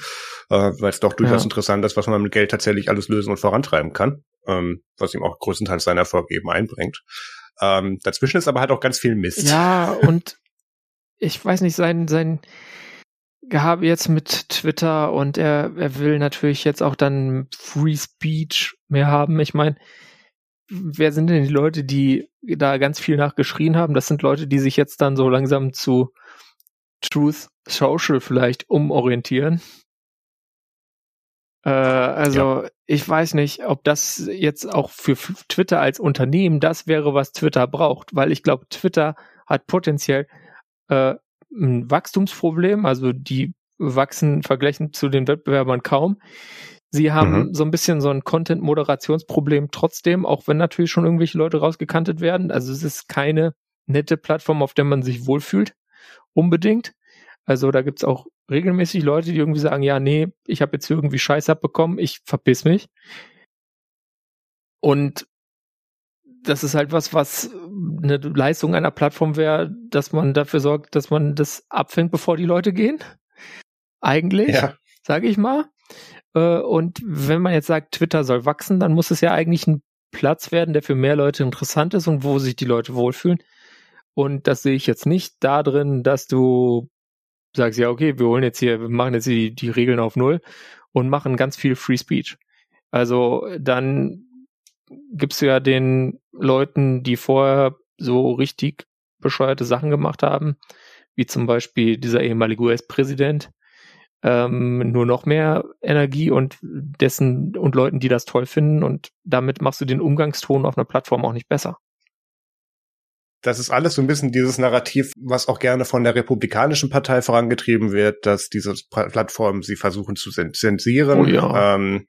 äh, weil es doch durchaus ja. interessant ist, was man mit Geld tatsächlich alles lösen und vorantreiben kann, ähm, was ihm auch größtenteils seinen Erfolg eben einbringt. Ähm, dazwischen ist aber halt auch ganz viel Mist. Ja, und ich weiß nicht, sein, sein Gehabe jetzt mit Twitter und er, er will natürlich jetzt auch dann Free Speech mehr haben. Ich meine, wer sind denn die Leute, die da ganz viel nachgeschrien haben? Das sind Leute, die sich jetzt dann so langsam zu Truth Social vielleicht umorientieren. Äh, also, ja. ich weiß nicht, ob das jetzt auch für Twitter als Unternehmen das wäre, was Twitter braucht, weil ich glaube, Twitter hat potenziell äh, ein Wachstumsproblem, also die wachsen verglichen zu den Wettbewerbern kaum. Sie haben mhm. so ein bisschen so ein Content-Moderationsproblem trotzdem, auch wenn natürlich schon irgendwelche Leute rausgekantet werden. Also es ist keine nette Plattform, auf der man sich wohlfühlt, unbedingt. Also da gibt's auch regelmäßig Leute, die irgendwie sagen, ja, nee, ich habe jetzt irgendwie Scheiß abbekommen, ich verpiss mich. Und das ist halt was, was eine Leistung einer Plattform wäre, dass man dafür sorgt, dass man das abfängt, bevor die Leute gehen. Eigentlich, ja. sage ich mal. Und wenn man jetzt sagt, Twitter soll wachsen, dann muss es ja eigentlich ein Platz werden, der für mehr Leute interessant ist und wo sich die Leute wohlfühlen. Und das sehe ich jetzt nicht da drin, dass du sagst, ja, okay, wir holen jetzt hier, wir machen jetzt die, die Regeln auf Null und machen ganz viel Free Speech. Also dann gibst du ja den Leuten, die vorher so richtig bescheuerte Sachen gemacht haben, wie zum Beispiel dieser ehemalige U S-Präsident, Ähm, nur noch mehr Energie und dessen und Leuten, die das toll finden, und damit machst du den Umgangston auf einer Plattform auch nicht besser. Das ist alles so ein bisschen dieses Narrativ, was auch gerne von der Republikanischen Partei vorangetrieben wird, dass diese Plattformen sie versuchen zu zensieren. Oh ja. ähm,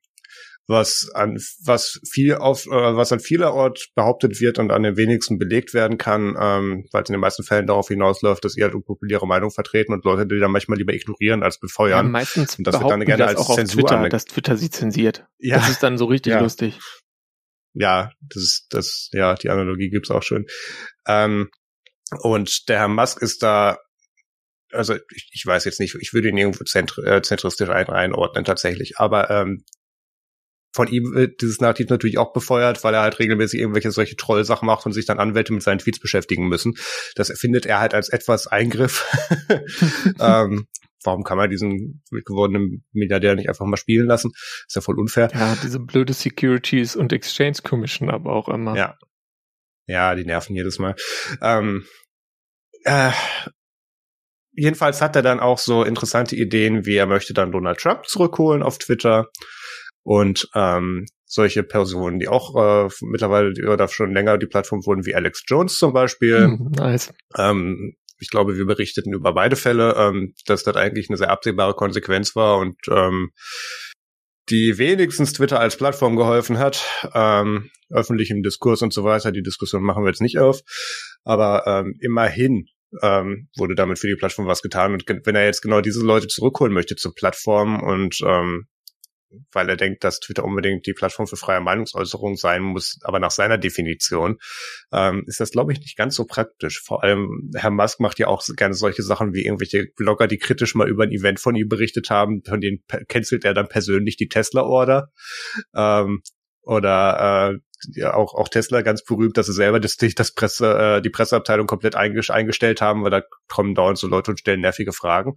was an was viel auf äh, was an vielerorts behauptet wird und an den wenigsten belegt werden kann, ähm, weil es in den meisten Fällen darauf hinausläuft, dass ihr halt unpopuläre Meinung vertreten und Leute, die dann manchmal lieber ignorieren als befeuern. Ja, meistens und das behaupten wird dann gerne das als auch Zensur auf Twitter, anlegt. Dass Twitter sie zensiert. Ja. Das ist dann so richtig ja. lustig. Ja, das ist das. Ja, die Analogie gibt's auch schon. Ähm, und der Herr Musk ist da. Also ich, ich weiß jetzt nicht. Ich würde ihn irgendwo zentri- äh, zentristisch ein- einordnen tatsächlich. Aber ähm, von ihm wird dieses Narrativ natürlich auch befeuert, weil er halt regelmäßig irgendwelche solche Trollsachen macht und sich dann Anwälte mit seinen Tweets beschäftigen müssen. Das findet er halt als etwas Eingriff. ähm, warum kann man diesen gewordenen Milliardär nicht einfach mal spielen lassen? Ist ja voll unfair. Ja, diese blöde Securities und Exchange Commission aber auch immer. Ja, ja, die nerven jedes Mal. Ähm, äh, jedenfalls hat er dann auch so interessante Ideen, wie er möchte dann Donald Trump zurückholen auf Twitter. Und ähm, solche Personen, die auch äh, mittlerweile oder schon länger die Plattform wurden, wie Alex Jones zum Beispiel. Mm, nice. Ähm, ich glaube, wir berichteten über beide Fälle, ähm, dass das eigentlich eine sehr absehbare Konsequenz war und ähm, die wenigstens Twitter als Plattform geholfen hat, ähm, öffentlichem Diskurs und so weiter. Die Diskussion machen wir jetzt nicht auf, aber ähm, immerhin ähm, wurde damit für die Plattform was getan. Und wenn er jetzt genau diese Leute zurückholen möchte zur Plattform und ähm, weil er denkt, dass Twitter unbedingt die Plattform für freie Meinungsäußerung sein muss, aber nach seiner Definition, ähm, ist das, glaube ich, nicht ganz so praktisch. Vor allem, Herr Musk macht ja auch gerne solche Sachen wie irgendwelche Blogger, die kritisch mal über ein Event von ihm berichtet haben, von denen cancelt er dann persönlich die Tesla-Order. Ähm, oder äh, ja, auch auch Tesla ganz berühmt, dass sie selber das, das Presse, äh, die Presseabteilung komplett eingesch- eingestellt haben, weil da kommen dauernd so Leute und stellen nervige Fragen.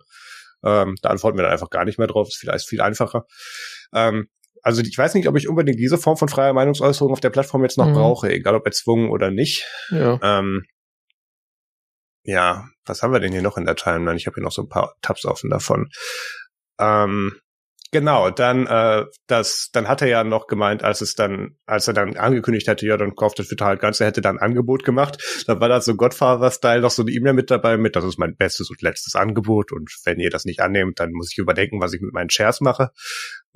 Ähm, da antworten wir dann einfach gar nicht mehr drauf, ist vielleicht viel einfacher. Ähm, also ich weiß nicht, ob ich unbedingt diese Form von freier Meinungsäußerung auf der Plattform jetzt noch mhm. brauche, egal ob erzwungen oder nicht. Ja. Ähm, ja, was haben wir denn hier noch in der Timeline? Ich habe hier noch so ein paar Tabs offen davon. Ähm, genau, dann äh, das, dann hat er ja noch gemeint, als es dann, als er dann angekündigt hätte, ja, dann kauft das Twitter halt ganz, er hätte dann ein Angebot gemacht, dann war da so Godfather-Style noch so eine E-Mail mit dabei mit, das ist mein bestes und letztes Angebot und wenn ihr das nicht annehmt, dann muss ich überdenken, was ich mit meinen Shares mache.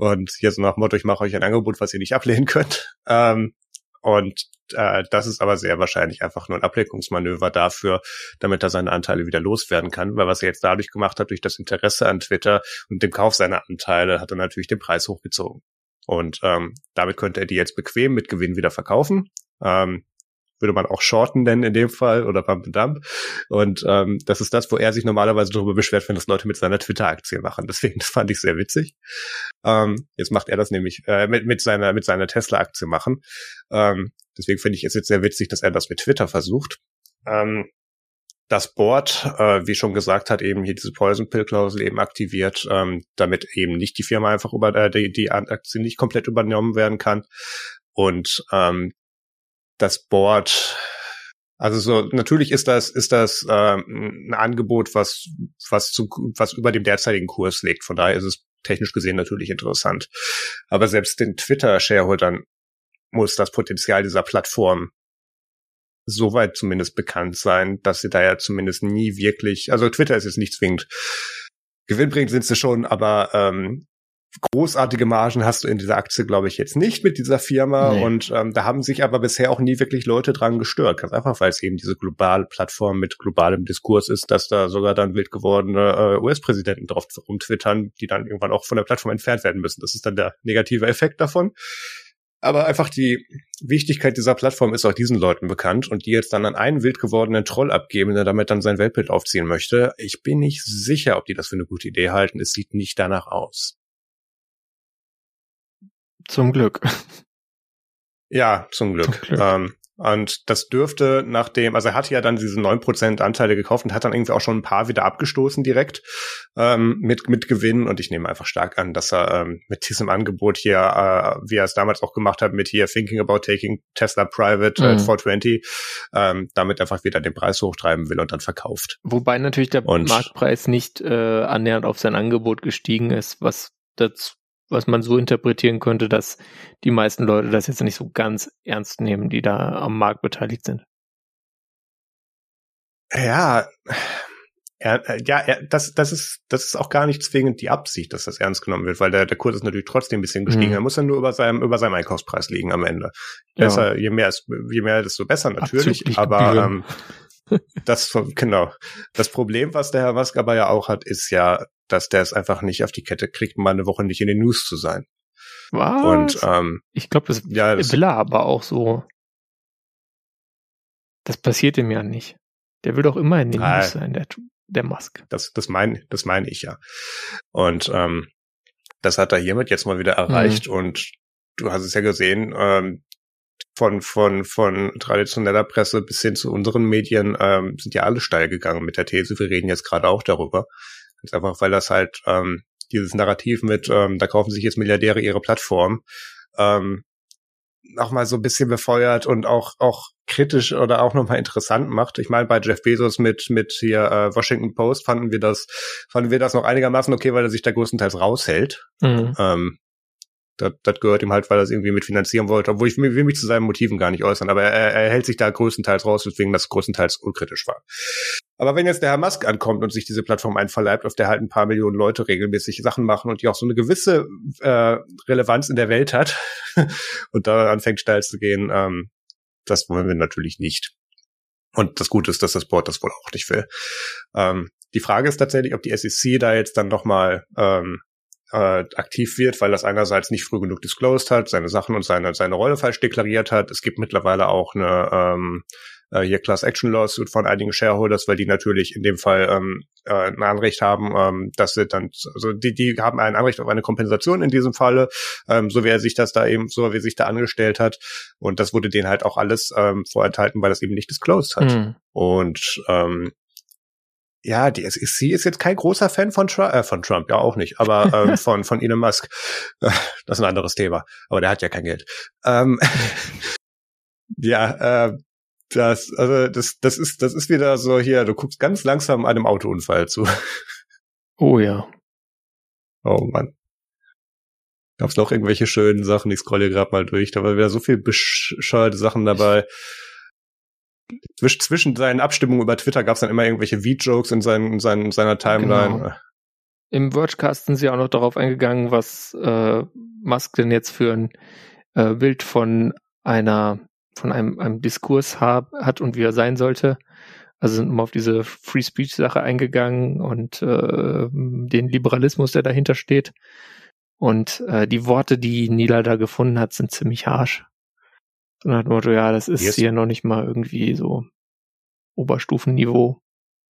Und hier so nach Motto, ich mache euch ein Angebot, was ihr nicht ablehnen könnt. Ähm, und äh, das ist aber sehr wahrscheinlich einfach nur ein Ablenkungsmanöver dafür, damit er seine Anteile wieder loswerden kann. Weil was er jetzt dadurch gemacht hat, durch das Interesse an Twitter und dem Kauf seiner Anteile, hat er natürlich den Preis hochgezogen. Und ähm, damit könnte er die jetzt bequem mit Gewinn wieder verkaufen. Ähm, würde man auch Shorten nennen in dem Fall oder Pump and Dump. Und ähm, das ist das, wo er sich normalerweise darüber beschwert, wenn das Leute mit seiner Twitter-Aktie machen. Deswegen, das fand ich sehr witzig. Ähm, jetzt macht er das nämlich äh, mit, mit seiner mit seiner Tesla-Aktie machen. Ähm, deswegen finde ich es jetzt sehr witzig, dass er das mit Twitter versucht. Ähm, das Board, äh, wie schon gesagt, hat eben hier diese Poison-Pill-Klausel eben aktiviert, ähm, damit eben nicht die Firma einfach über äh, die, die Aktie nicht komplett übernommen werden kann. Und ähm, das Board, also so natürlich ist das ist das ähm, ein Angebot, was was zu was über dem derzeitigen Kurs liegt. Von daher ist es technisch gesehen natürlich interessant. Aber selbst den Twitter-Shareholdern muss das Potenzial dieser Plattform soweit zumindest bekannt sein, dass sie da ja zumindest nie wirklich, also Twitter ist jetzt nicht zwingend gewinnbringend, sind sie schon, aber ähm, großartige Margen hast du in dieser Aktie, glaube ich, jetzt nicht mit dieser Firma. Nee. Und ähm, da haben sich aber bisher auch nie wirklich Leute dran gestört. Ganz einfach, weil es eben diese globale Plattform mit globalem Diskurs ist, dass da sogar dann wild gewordene äh, U S-Präsidenten drauf rumtwittern, die dann irgendwann auch von der Plattform entfernt werden müssen. Das ist dann der negative Effekt davon. Aber einfach die Wichtigkeit dieser Plattform ist auch diesen Leuten bekannt und die jetzt dann an einen wild gewordenen Troll abgeben, der damit dann sein Weltbild aufziehen möchte. Ich bin nicht sicher, ob die das für eine gute Idee halten. Es sieht nicht danach aus. Zum Glück. Ja, zum Glück. Zum Glück. Ähm, und das dürfte nachdem, also er hat ja dann diese neun Prozent Anteile gekauft und hat dann irgendwie auch schon ein paar wieder abgestoßen direkt ähm, mit mit Gewinn. Und ich nehme einfach stark an, dass er ähm, mit diesem Angebot hier, äh, wie er es damals auch gemacht hat, mit hier Thinking About Taking Tesla Private mhm. äh, four twenty, ähm, damit einfach wieder den Preis hochtreiben will und dann verkauft. Wobei natürlich der und Marktpreis nicht äh, annähernd auf sein Angebot gestiegen ist, was dazu was man so interpretieren könnte, dass die meisten Leute das jetzt nicht so ganz ernst nehmen, die da am Markt beteiligt sind. Ja, ja, ja das, das ist, das ist auch gar nicht zwingend die Absicht, dass das ernst genommen wird, weil der, der Kurs ist natürlich trotzdem ein bisschen gestiegen. Mhm. Er muss ja nur über seinem, über seinem Einkaufspreis liegen am Ende. Besser, ja. je mehr, es, je mehr, desto besser natürlich, Abzüglich aber, ähm, das, genau. Das Problem, was der Herr Musk aber ja auch hat, ist ja, dass der es einfach nicht auf die Kette kriegt, mal eine Woche nicht in den News zu sein. Was? Und, ähm, ich glaube, das, ja, das will er aber auch so. Das passiert ihm ja nicht. Der will doch immer in den ah, News sein, der, der Musk. Das, das meine das mein ich ja. Und ähm, das hat er hiermit jetzt mal wieder erreicht. Mhm. Und du hast es ja gesehen, ähm, von von von traditioneller Presse bis hin zu unseren Medien ähm, sind ja alle steil gegangen mit der These. Wir reden jetzt gerade auch darüber. Ganz einfach, weil das halt ähm, dieses Narrativ mit, ähm, da kaufen sich jetzt Milliardäre ihre Plattform, ähm, nochmal so ein bisschen befeuert und auch auch kritisch oder auch nochmal interessant macht. Ich meine, bei Jeff Bezos mit mit hier äh, Washington Post fanden wir das fanden wir das noch einigermaßen okay, weil er sich da größtenteils raushält. Mhm. Ähm, Das, das gehört ihm halt, weil er es irgendwie mitfinanzieren wollte, obwohl ich will mich zu seinen Motiven gar nicht äußern, aber er, er hält sich da größtenteils raus, weswegen das größtenteils unkritisch war. Aber wenn jetzt der Herr Musk ankommt und sich diese Plattform einverleibt, auf der halt ein paar Millionen Leute regelmäßig Sachen machen und die auch so eine gewisse äh, Relevanz in der Welt hat und da anfängt steil zu gehen, ähm, das wollen wir natürlich nicht. Und das Gute ist, dass das Board das wohl auch nicht will. Ähm, die Frage ist tatsächlich, ob die S E C da jetzt dann nochmal ähm, Äh, aktiv wird, weil das einerseits nicht früh genug disclosed hat, seine Sachen und seine seine Rolle falsch deklariert hat. Es gibt mittlerweile auch eine ähm, äh, hier Class Action Lawsuit von einigen Shareholders, weil die natürlich in dem Fall ähm, äh, ein Anrecht haben, ähm, dass sie dann, also die die haben ein Anrecht auf eine Kompensation in diesem Falle, ähm, so wie er sich das da eben, so wie er sich da angestellt hat. Und das wurde denen halt auch alles ähm, vorenthalten, weil das eben nicht disclosed hat. Mhm. Und ähm, ja, die S E C ist jetzt kein großer Fan von, Tru- äh, von Trump, ja auch nicht, aber ähm, von, von Elon Musk. Das ist ein anderes Thema, aber der hat ja kein Geld. Ähm, ja, äh, das, also das, das ist, das ist wieder so hier, du guckst ganz langsam einem Autounfall zu. Oh ja. Oh Mann. Gab's noch irgendwelche schönen Sachen? Ich scrolle gerade mal durch, da war wieder so viel bescheuerte Sachen dabei. Zwischen seinen Abstimmungen über Twitter gab es dann immer irgendwelche V-Jokes in, seinen, in, seinen, in seiner Timeline. Genau. Im Vergecast sind sie auch noch darauf eingegangen, was äh, Musk denn jetzt für ein äh, Bild von einer von einem, einem Diskurs hab, hat und wie er sein sollte. Also sind immer auf diese Free-Speech-Sache eingegangen und äh, den Liberalismus, der dahinter steht. Und äh, die Worte, die Nila da gefunden hat, sind ziemlich harsch. Und hat Motto, ja, das ist yes. hier noch nicht mal irgendwie so Oberstufenniveau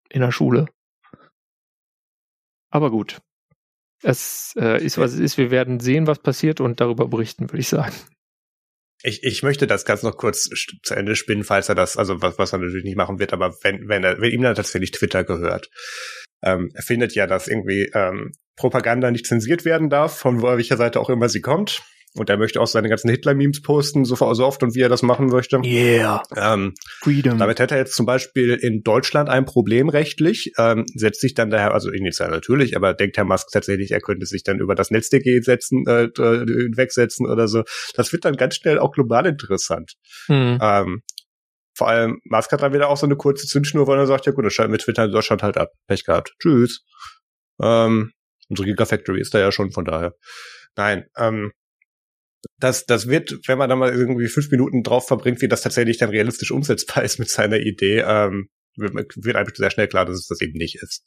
in der Schule. Aber gut. Es äh, ist, was es ist. Wir werden sehen, was passiert und darüber berichten, würde ich sagen. Ich, ich möchte das ganz noch kurz zu Ende spinnen, falls er das, also was, was er natürlich nicht machen wird, aber wenn, wenn er, wenn ihm dann tatsächlich Twitter gehört. Ähm, er findet ja, dass irgendwie ähm, Propaganda nicht zensiert werden darf, von welcher Seite auch immer sie kommt. Und er möchte auch seine ganzen Hitler-Memes posten, so oft und wie er das machen möchte. Yeah. Ähm, Freedom. Damit hätte er jetzt zum Beispiel in Deutschland ein Problem rechtlich. Ähm, setzt sich dann daher, also initial natürlich, aber denkt Herr Musk tatsächlich, er könnte sich dann über das Netz D G setzen, äh, hinwegsetzen oder so. Das wird dann ganz schnell auch global interessant. Hm. Ähm, vor allem, Musk hat dann wieder auch so eine kurze Zündschnur, weil er sagt, ja gut, das schalten wir Twitter in Deutschland halt ab. Pech gehabt. Tschüss. Ähm, unsere Gigafactory ist da ja schon, von daher. Nein, ähm, Das, das wird, wenn man da mal irgendwie fünf Minuten drauf verbringt, wie das tatsächlich dann realistisch umsetzbar ist mit seiner Idee, ähm, wird, wird einfach sehr schnell klar, dass es das eben nicht ist.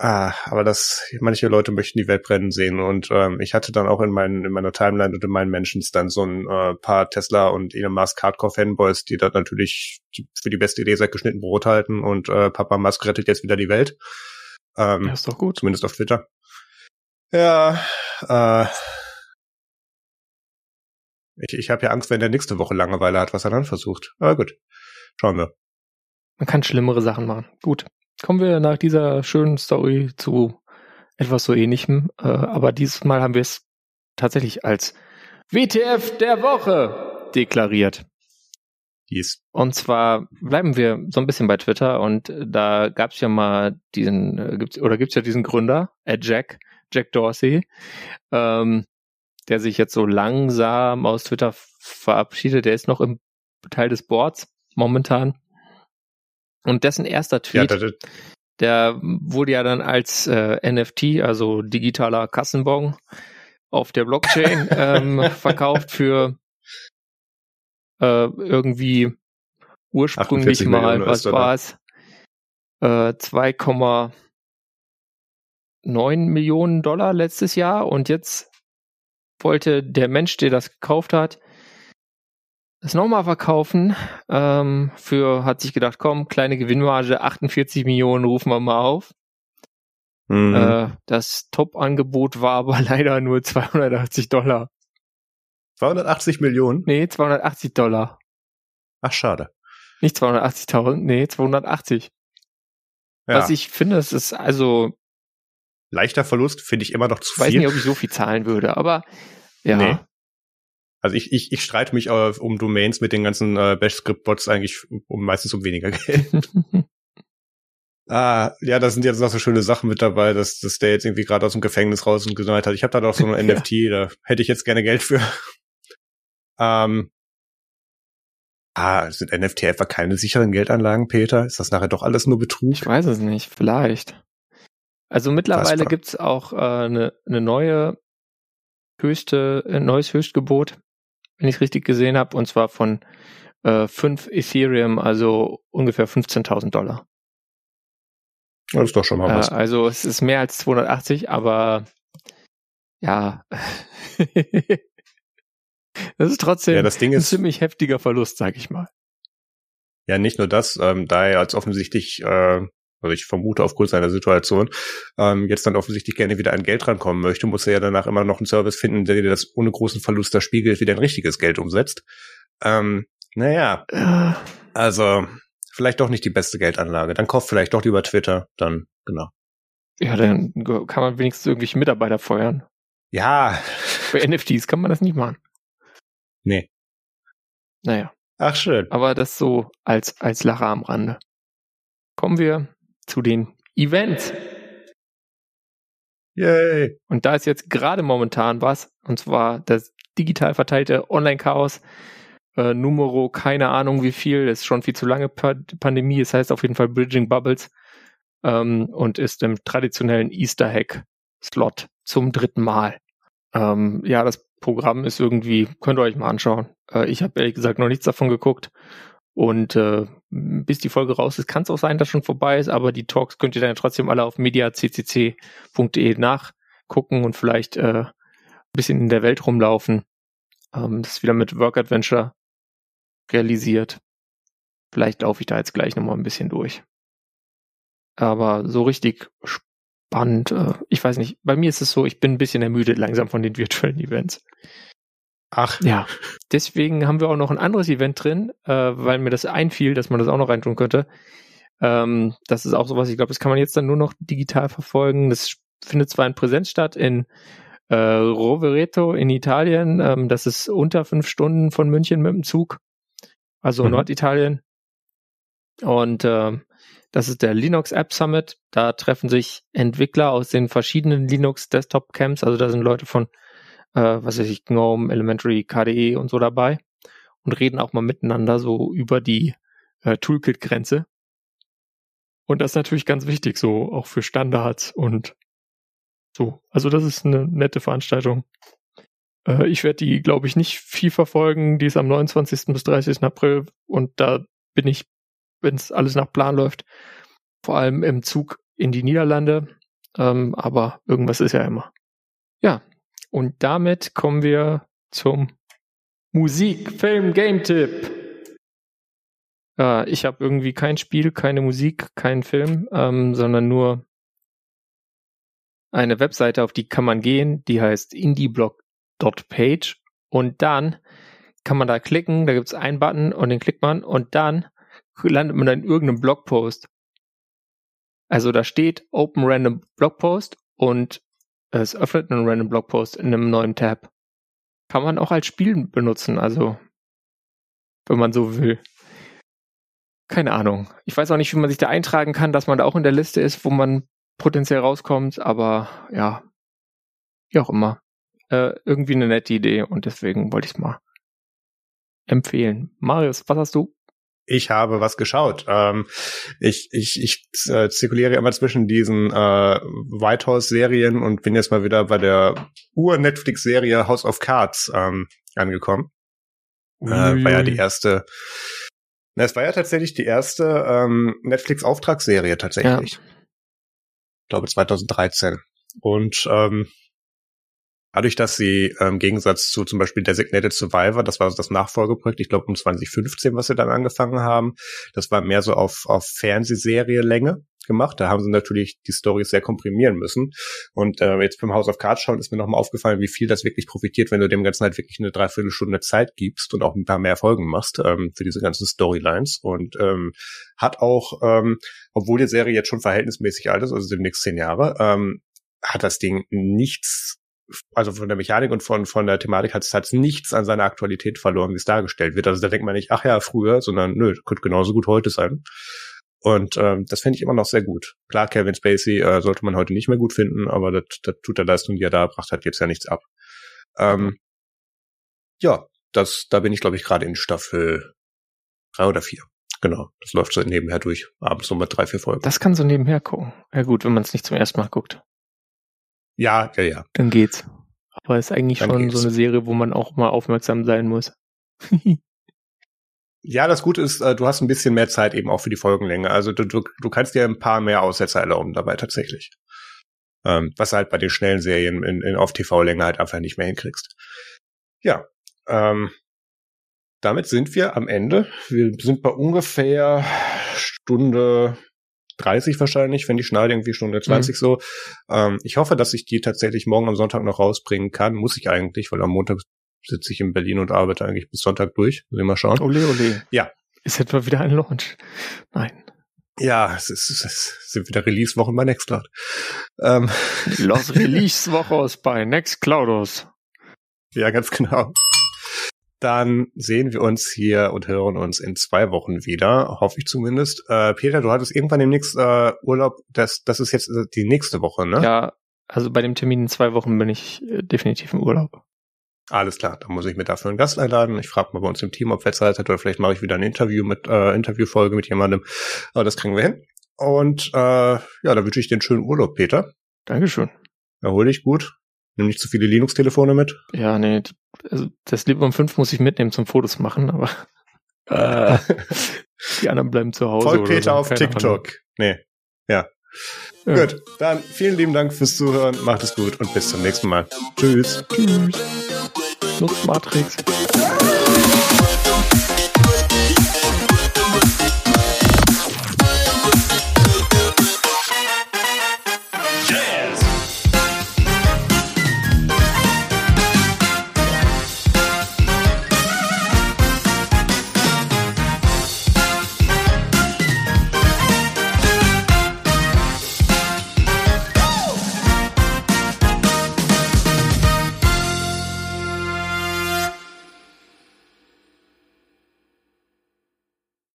Ah, aber das, manche Leute möchten die Welt brennen sehen und ähm, ich hatte dann auch in, meinen, in meiner Timeline und in meinen Mentions dann so ein äh, paar Tesla und Elon Musk Hardcore-Fanboys, die das natürlich für die beste Idee seit geschnitten Brot halten und äh, Papa Musk rettet jetzt wieder die Welt. Ähm, ja, ist doch gut. Zumindest auf Twitter. Ja, äh... Ich, ich habe ja Angst, wenn der nächste Woche Langeweile hat, was er dann versucht. Aber gut, schauen wir. Man kann schlimmere Sachen machen. Gut, kommen wir nach dieser schönen Story zu etwas so Ähnlichem. Äh, aber dieses Mal haben wir es tatsächlich als W T F der Woche deklariert. Yes. Und zwar bleiben wir so ein bisschen bei Twitter. Und da gab es ja mal diesen, äh, gibt's, oder gibt es ja diesen Gründer, äh, Jack, Jack Dorsey, ähm, der sich jetzt so langsam aus Twitter verabschiedet. Der ist noch im Teil des Boards momentan. Und dessen erster Tweet, ja, das ist... der wurde ja dann als äh, N F T, also digitaler Kassenbon, auf der Blockchain ähm, verkauft für äh, irgendwie ursprünglich mal, was war es, äh, zwei Komma neun Millionen Dollar letztes Jahr und jetzt wollte der Mensch, der das gekauft hat, das nochmal verkaufen. Ähm, für, hat sich gedacht, komm, kleine Gewinnmarge, achtundvierzig Millionen, rufen wir mal auf. Mhm. Äh, das Top-Angebot war aber leider nur zweihundertachtzig Dollar. zweihundertachtzig Millionen? Nee, zweihundertachtzig Dollar. Ach, schade. Nicht zweihundertachtzigtausend, nee, zweihundertachtzig. Ja. Was ich finde, es ist also... Leichter Verlust finde ich immer noch zu viel. Ich weiß nicht, ob ich so viel zahlen würde, aber ja. Nee. Also ich, ich, ich streite mich um Domains mit den ganzen äh, Bash-Script-Bots eigentlich um meistens um weniger Geld. Ah, ja, da sind jetzt noch so schöne Sachen mit dabei, dass, dass der jetzt irgendwie gerade aus dem Gefängnis raus und gesagt hat, ich habe da doch so ein ja. N F T, da hätte ich jetzt gerne Geld für. ähm, ah, sind N F T etwa keine sicheren Geldanlagen, Peter? Ist das nachher doch alles nur Betrug? Ich weiß es nicht, vielleicht. Also mittlerweile gibt es auch eine äh, ne neue höchste, ein neues Höchstgebot, wenn ich es richtig gesehen habe, und zwar von äh, fünf Ethereum, also ungefähr fünfzehntausend Dollar. Das ist doch schon mal was. Also es ist mehr als zweihundertachtzig, aber ja, das ist trotzdem ja, das Ding ein ist, ziemlich heftiger Verlust, sag ich mal. Ja, nicht nur das, ähm, da er als offensichtlich, äh, also ich vermute aufgrund seiner Situation, ähm, jetzt dann offensichtlich gerne wieder an Geld rankommen möchte, muss er ja danach immer noch einen Service finden, der dir das ohne großen Verlust da spiegelt, wieder ein richtiges Geld umsetzt. Ähm, naja, also... Vielleicht doch nicht die beste Geldanlage. Dann kauft vielleicht doch lieber Twitter. Dann, genau. Ja, dann kann man wenigstens irgendwelche Mitarbeiter feuern. Ja. Bei N F Ts kann man das nicht machen. Nee. Naja. Ach, schön. Aber das so als, als Lacher am Rande. Kommen wir zu den Events. Yay. Und da ist jetzt gerade momentan was, und zwar das digital verteilte Online-Chaos. Äh, Numero, keine Ahnung wie viel, das ist schon viel zu lange pa- Pandemie, es das heißt auf jeden Fall Bridging Bubbles ähm, und ist im traditionellen Easter Hack-Slot zum dritten Mal. Ähm, ja, das Programm ist irgendwie, könnt ihr euch mal anschauen. Äh, ich habe ehrlich gesagt noch nichts davon geguckt und äh, bis die Folge raus ist, kann es auch sein, dass schon vorbei ist, aber die Talks könnt ihr dann trotzdem alle auf media c c c punkt d e nachgucken und vielleicht äh, ein bisschen in der Welt rumlaufen. Ähm, das ist wieder mit Work Adventure realisiert. Vielleicht laufe ich da jetzt gleich nochmal ein bisschen durch. Aber so richtig spannend, äh, ich weiß nicht, bei mir ist es so, ich bin ein bisschen ermüdet langsam von den virtuellen Events. Ach. Ja, deswegen haben wir auch noch ein anderes Event drin, äh, weil mir das einfiel, dass man das auch noch reintun könnte. Ähm, das ist auch sowas, ich glaube, das kann man jetzt dann nur noch digital verfolgen. Das findet zwar in Präsenz statt in äh, Rovereto in Italien, ähm, das ist unter fünf Stunden von München mit dem Zug. Also mhm. Norditalien. Und äh, das ist der Linux App Summit. Da treffen sich Entwickler aus den verschiedenen Linux Desktop Camps. Also da sind Leute von, äh, was weiß ich, GNOME, Elementary, K D E und so dabei und reden auch mal miteinander so über die äh, Toolkit-Grenze. Und das ist natürlich ganz wichtig, so auch für Standards und so. Also das ist eine nette Veranstaltung. Ich werde die, glaube ich, nicht viel verfolgen. Die ist am neunundzwanzigsten bis dreißigsten April und da bin ich, wenn es alles nach Plan läuft, vor allem im Zug in die Niederlande. Ähm, aber irgendwas ist ja immer. Ja, und damit kommen wir zum Musik-Film-Game-Tipp. Äh, ich habe irgendwie kein Spiel, keine Musik, keinen Film, ähm, sondern nur eine Webseite, auf die kann man gehen. Die heißt indieblog.page und dann kann man da klicken, da gibt es einen Button und den klickt man und dann landet man in irgendeinem Blogpost. Also da steht Open Random Blogpost und es öffnet einen Random Blogpost in einem neuen Tab. Kann man auch als Spiel benutzen, also wenn man so will. Keine Ahnung. Ich weiß auch nicht, wie man sich da eintragen kann, dass man da auch in der Liste ist, wo man potenziell rauskommt, aber ja, wie auch immer. Äh, irgendwie eine nette Idee und deswegen wollte ich es mal empfehlen. Marius, was hast du? Ich habe was geschaut. Ähm, ich ich, ich äh, zirkuliere immer zwischen diesen äh, White House-Serien und bin jetzt mal wieder bei der Ur-Netflix-Serie House of Cards ähm, angekommen. Äh, war ja die erste, na, es war ja tatsächlich die erste ähm, Netflix-Auftragsserie tatsächlich. Ja. Ich glaube zweitausenddreizehn. Und ähm, dadurch, dass sie äh, im Gegensatz zu zum Beispiel Designated Survivor, das war also das Nachfolgeprojekt, ich glaube um zwanzig fünfzehn, was sie dann angefangen haben, das war mehr so auf, auf Fernsehserie-Länge gemacht. Da haben sie natürlich die Storys sehr komprimieren müssen. Und äh, jetzt beim House of Cards schauen ist mir nochmal aufgefallen, wie viel das wirklich profitiert, wenn du dem Ganzen halt wirklich eine Dreiviertelstunde Zeit gibst und auch ein paar mehr Folgen machst ähm, für diese ganzen Storylines. Und ähm, hat auch, ähm, obwohl die Serie jetzt schon verhältnismäßig alt ist, also demnächst zehn Jahre, ähm, hat das Ding nichts, also von der Mechanik und von von der Thematik hat es nichts an seiner Aktualität verloren, wie es dargestellt wird. Also da denkt man nicht, ach ja, früher, sondern nö, könnte genauso gut heute sein. Und ähm, das fände ich immer noch sehr gut. Klar, Kevin Spacey äh, sollte man heute nicht mehr gut finden, aber das, das tut der Leistung, die er da erbracht hat, jetzt ja nichts ab. Ähm, ja, das, da bin ich, glaube ich, gerade in Staffel drei oder vier. Genau, das läuft so nebenher durch. Abends nochmal drei, vier Folgen. Das kann so nebenher gucken. Ja gut, wenn man es nicht zum ersten Mal guckt. Ja, ja, ja. Dann geht's. Aber es ist eigentlich dann schon geht's. So eine Serie, wo man auch mal aufmerksam sein muss. Ja, das Gute ist, du hast ein bisschen mehr Zeit eben auch für die Folgenlänge. Also du, du, du kannst dir ein paar mehr Aussetzer erlauben dabei tatsächlich. Ähm, was halt bei den schnellen Serien in, in auf T V-Länge halt einfach nicht mehr hinkriegst. Ja, ähm, damit sind wir am Ende. Wir sind bei ungefähr Stunde dreißig wahrscheinlich, wenn ich schneide, irgendwie Stunde zwanzig mhm. so. Ähm, ich hoffe, dass ich die tatsächlich morgen am Sonntag noch rausbringen kann. Muss ich eigentlich, weil am Montag sitze ich in Berlin und arbeite eigentlich bis Sonntag durch. Will mal schauen. Ole, ole. Ja. Ist etwa wieder ein Launch. Nein. Ja, es, ist, es sind wieder Release-Wochen bei Nextcloud. Ähm. Los Release-Wochos bei Nextcloudos. Ja, ganz genau. Dann sehen wir uns hier und hören uns in zwei Wochen wieder, hoffe ich zumindest. Äh, Peter, du hattest irgendwann demnächst äh, Urlaub. Das, das ist jetzt die nächste Woche, ne? Ja, also bei dem Termin in zwei Wochen bin ich äh, definitiv im Urlaub. Alles klar, dann muss ich mir dafür einen Gast einladen. Ich frage mal bei uns im Team, ob wer Zeit hat, oder vielleicht mache ich wieder ein Interview mit äh, Interviewfolge mit jemandem. Aber das kriegen wir hin. Und äh, ja, da wünsche ich dir einen schönen Urlaub, Peter. Dankeschön. Erhol dich gut. Nimm nicht zu viele Linux-Telefone mit. Ja, nee, also das Librem fünf muss ich mitnehmen zum Fotos machen, aber äh, die anderen bleiben zu Hause. Folgt Peter so. auf Keine TikTok. Ahnung. Nee, ja. Ja. Gut, dann vielen lieben Dank fürs Zuhören. Macht es gut und bis zum nächsten Mal. Tschüss. Tschüss. Nutzt Matrix.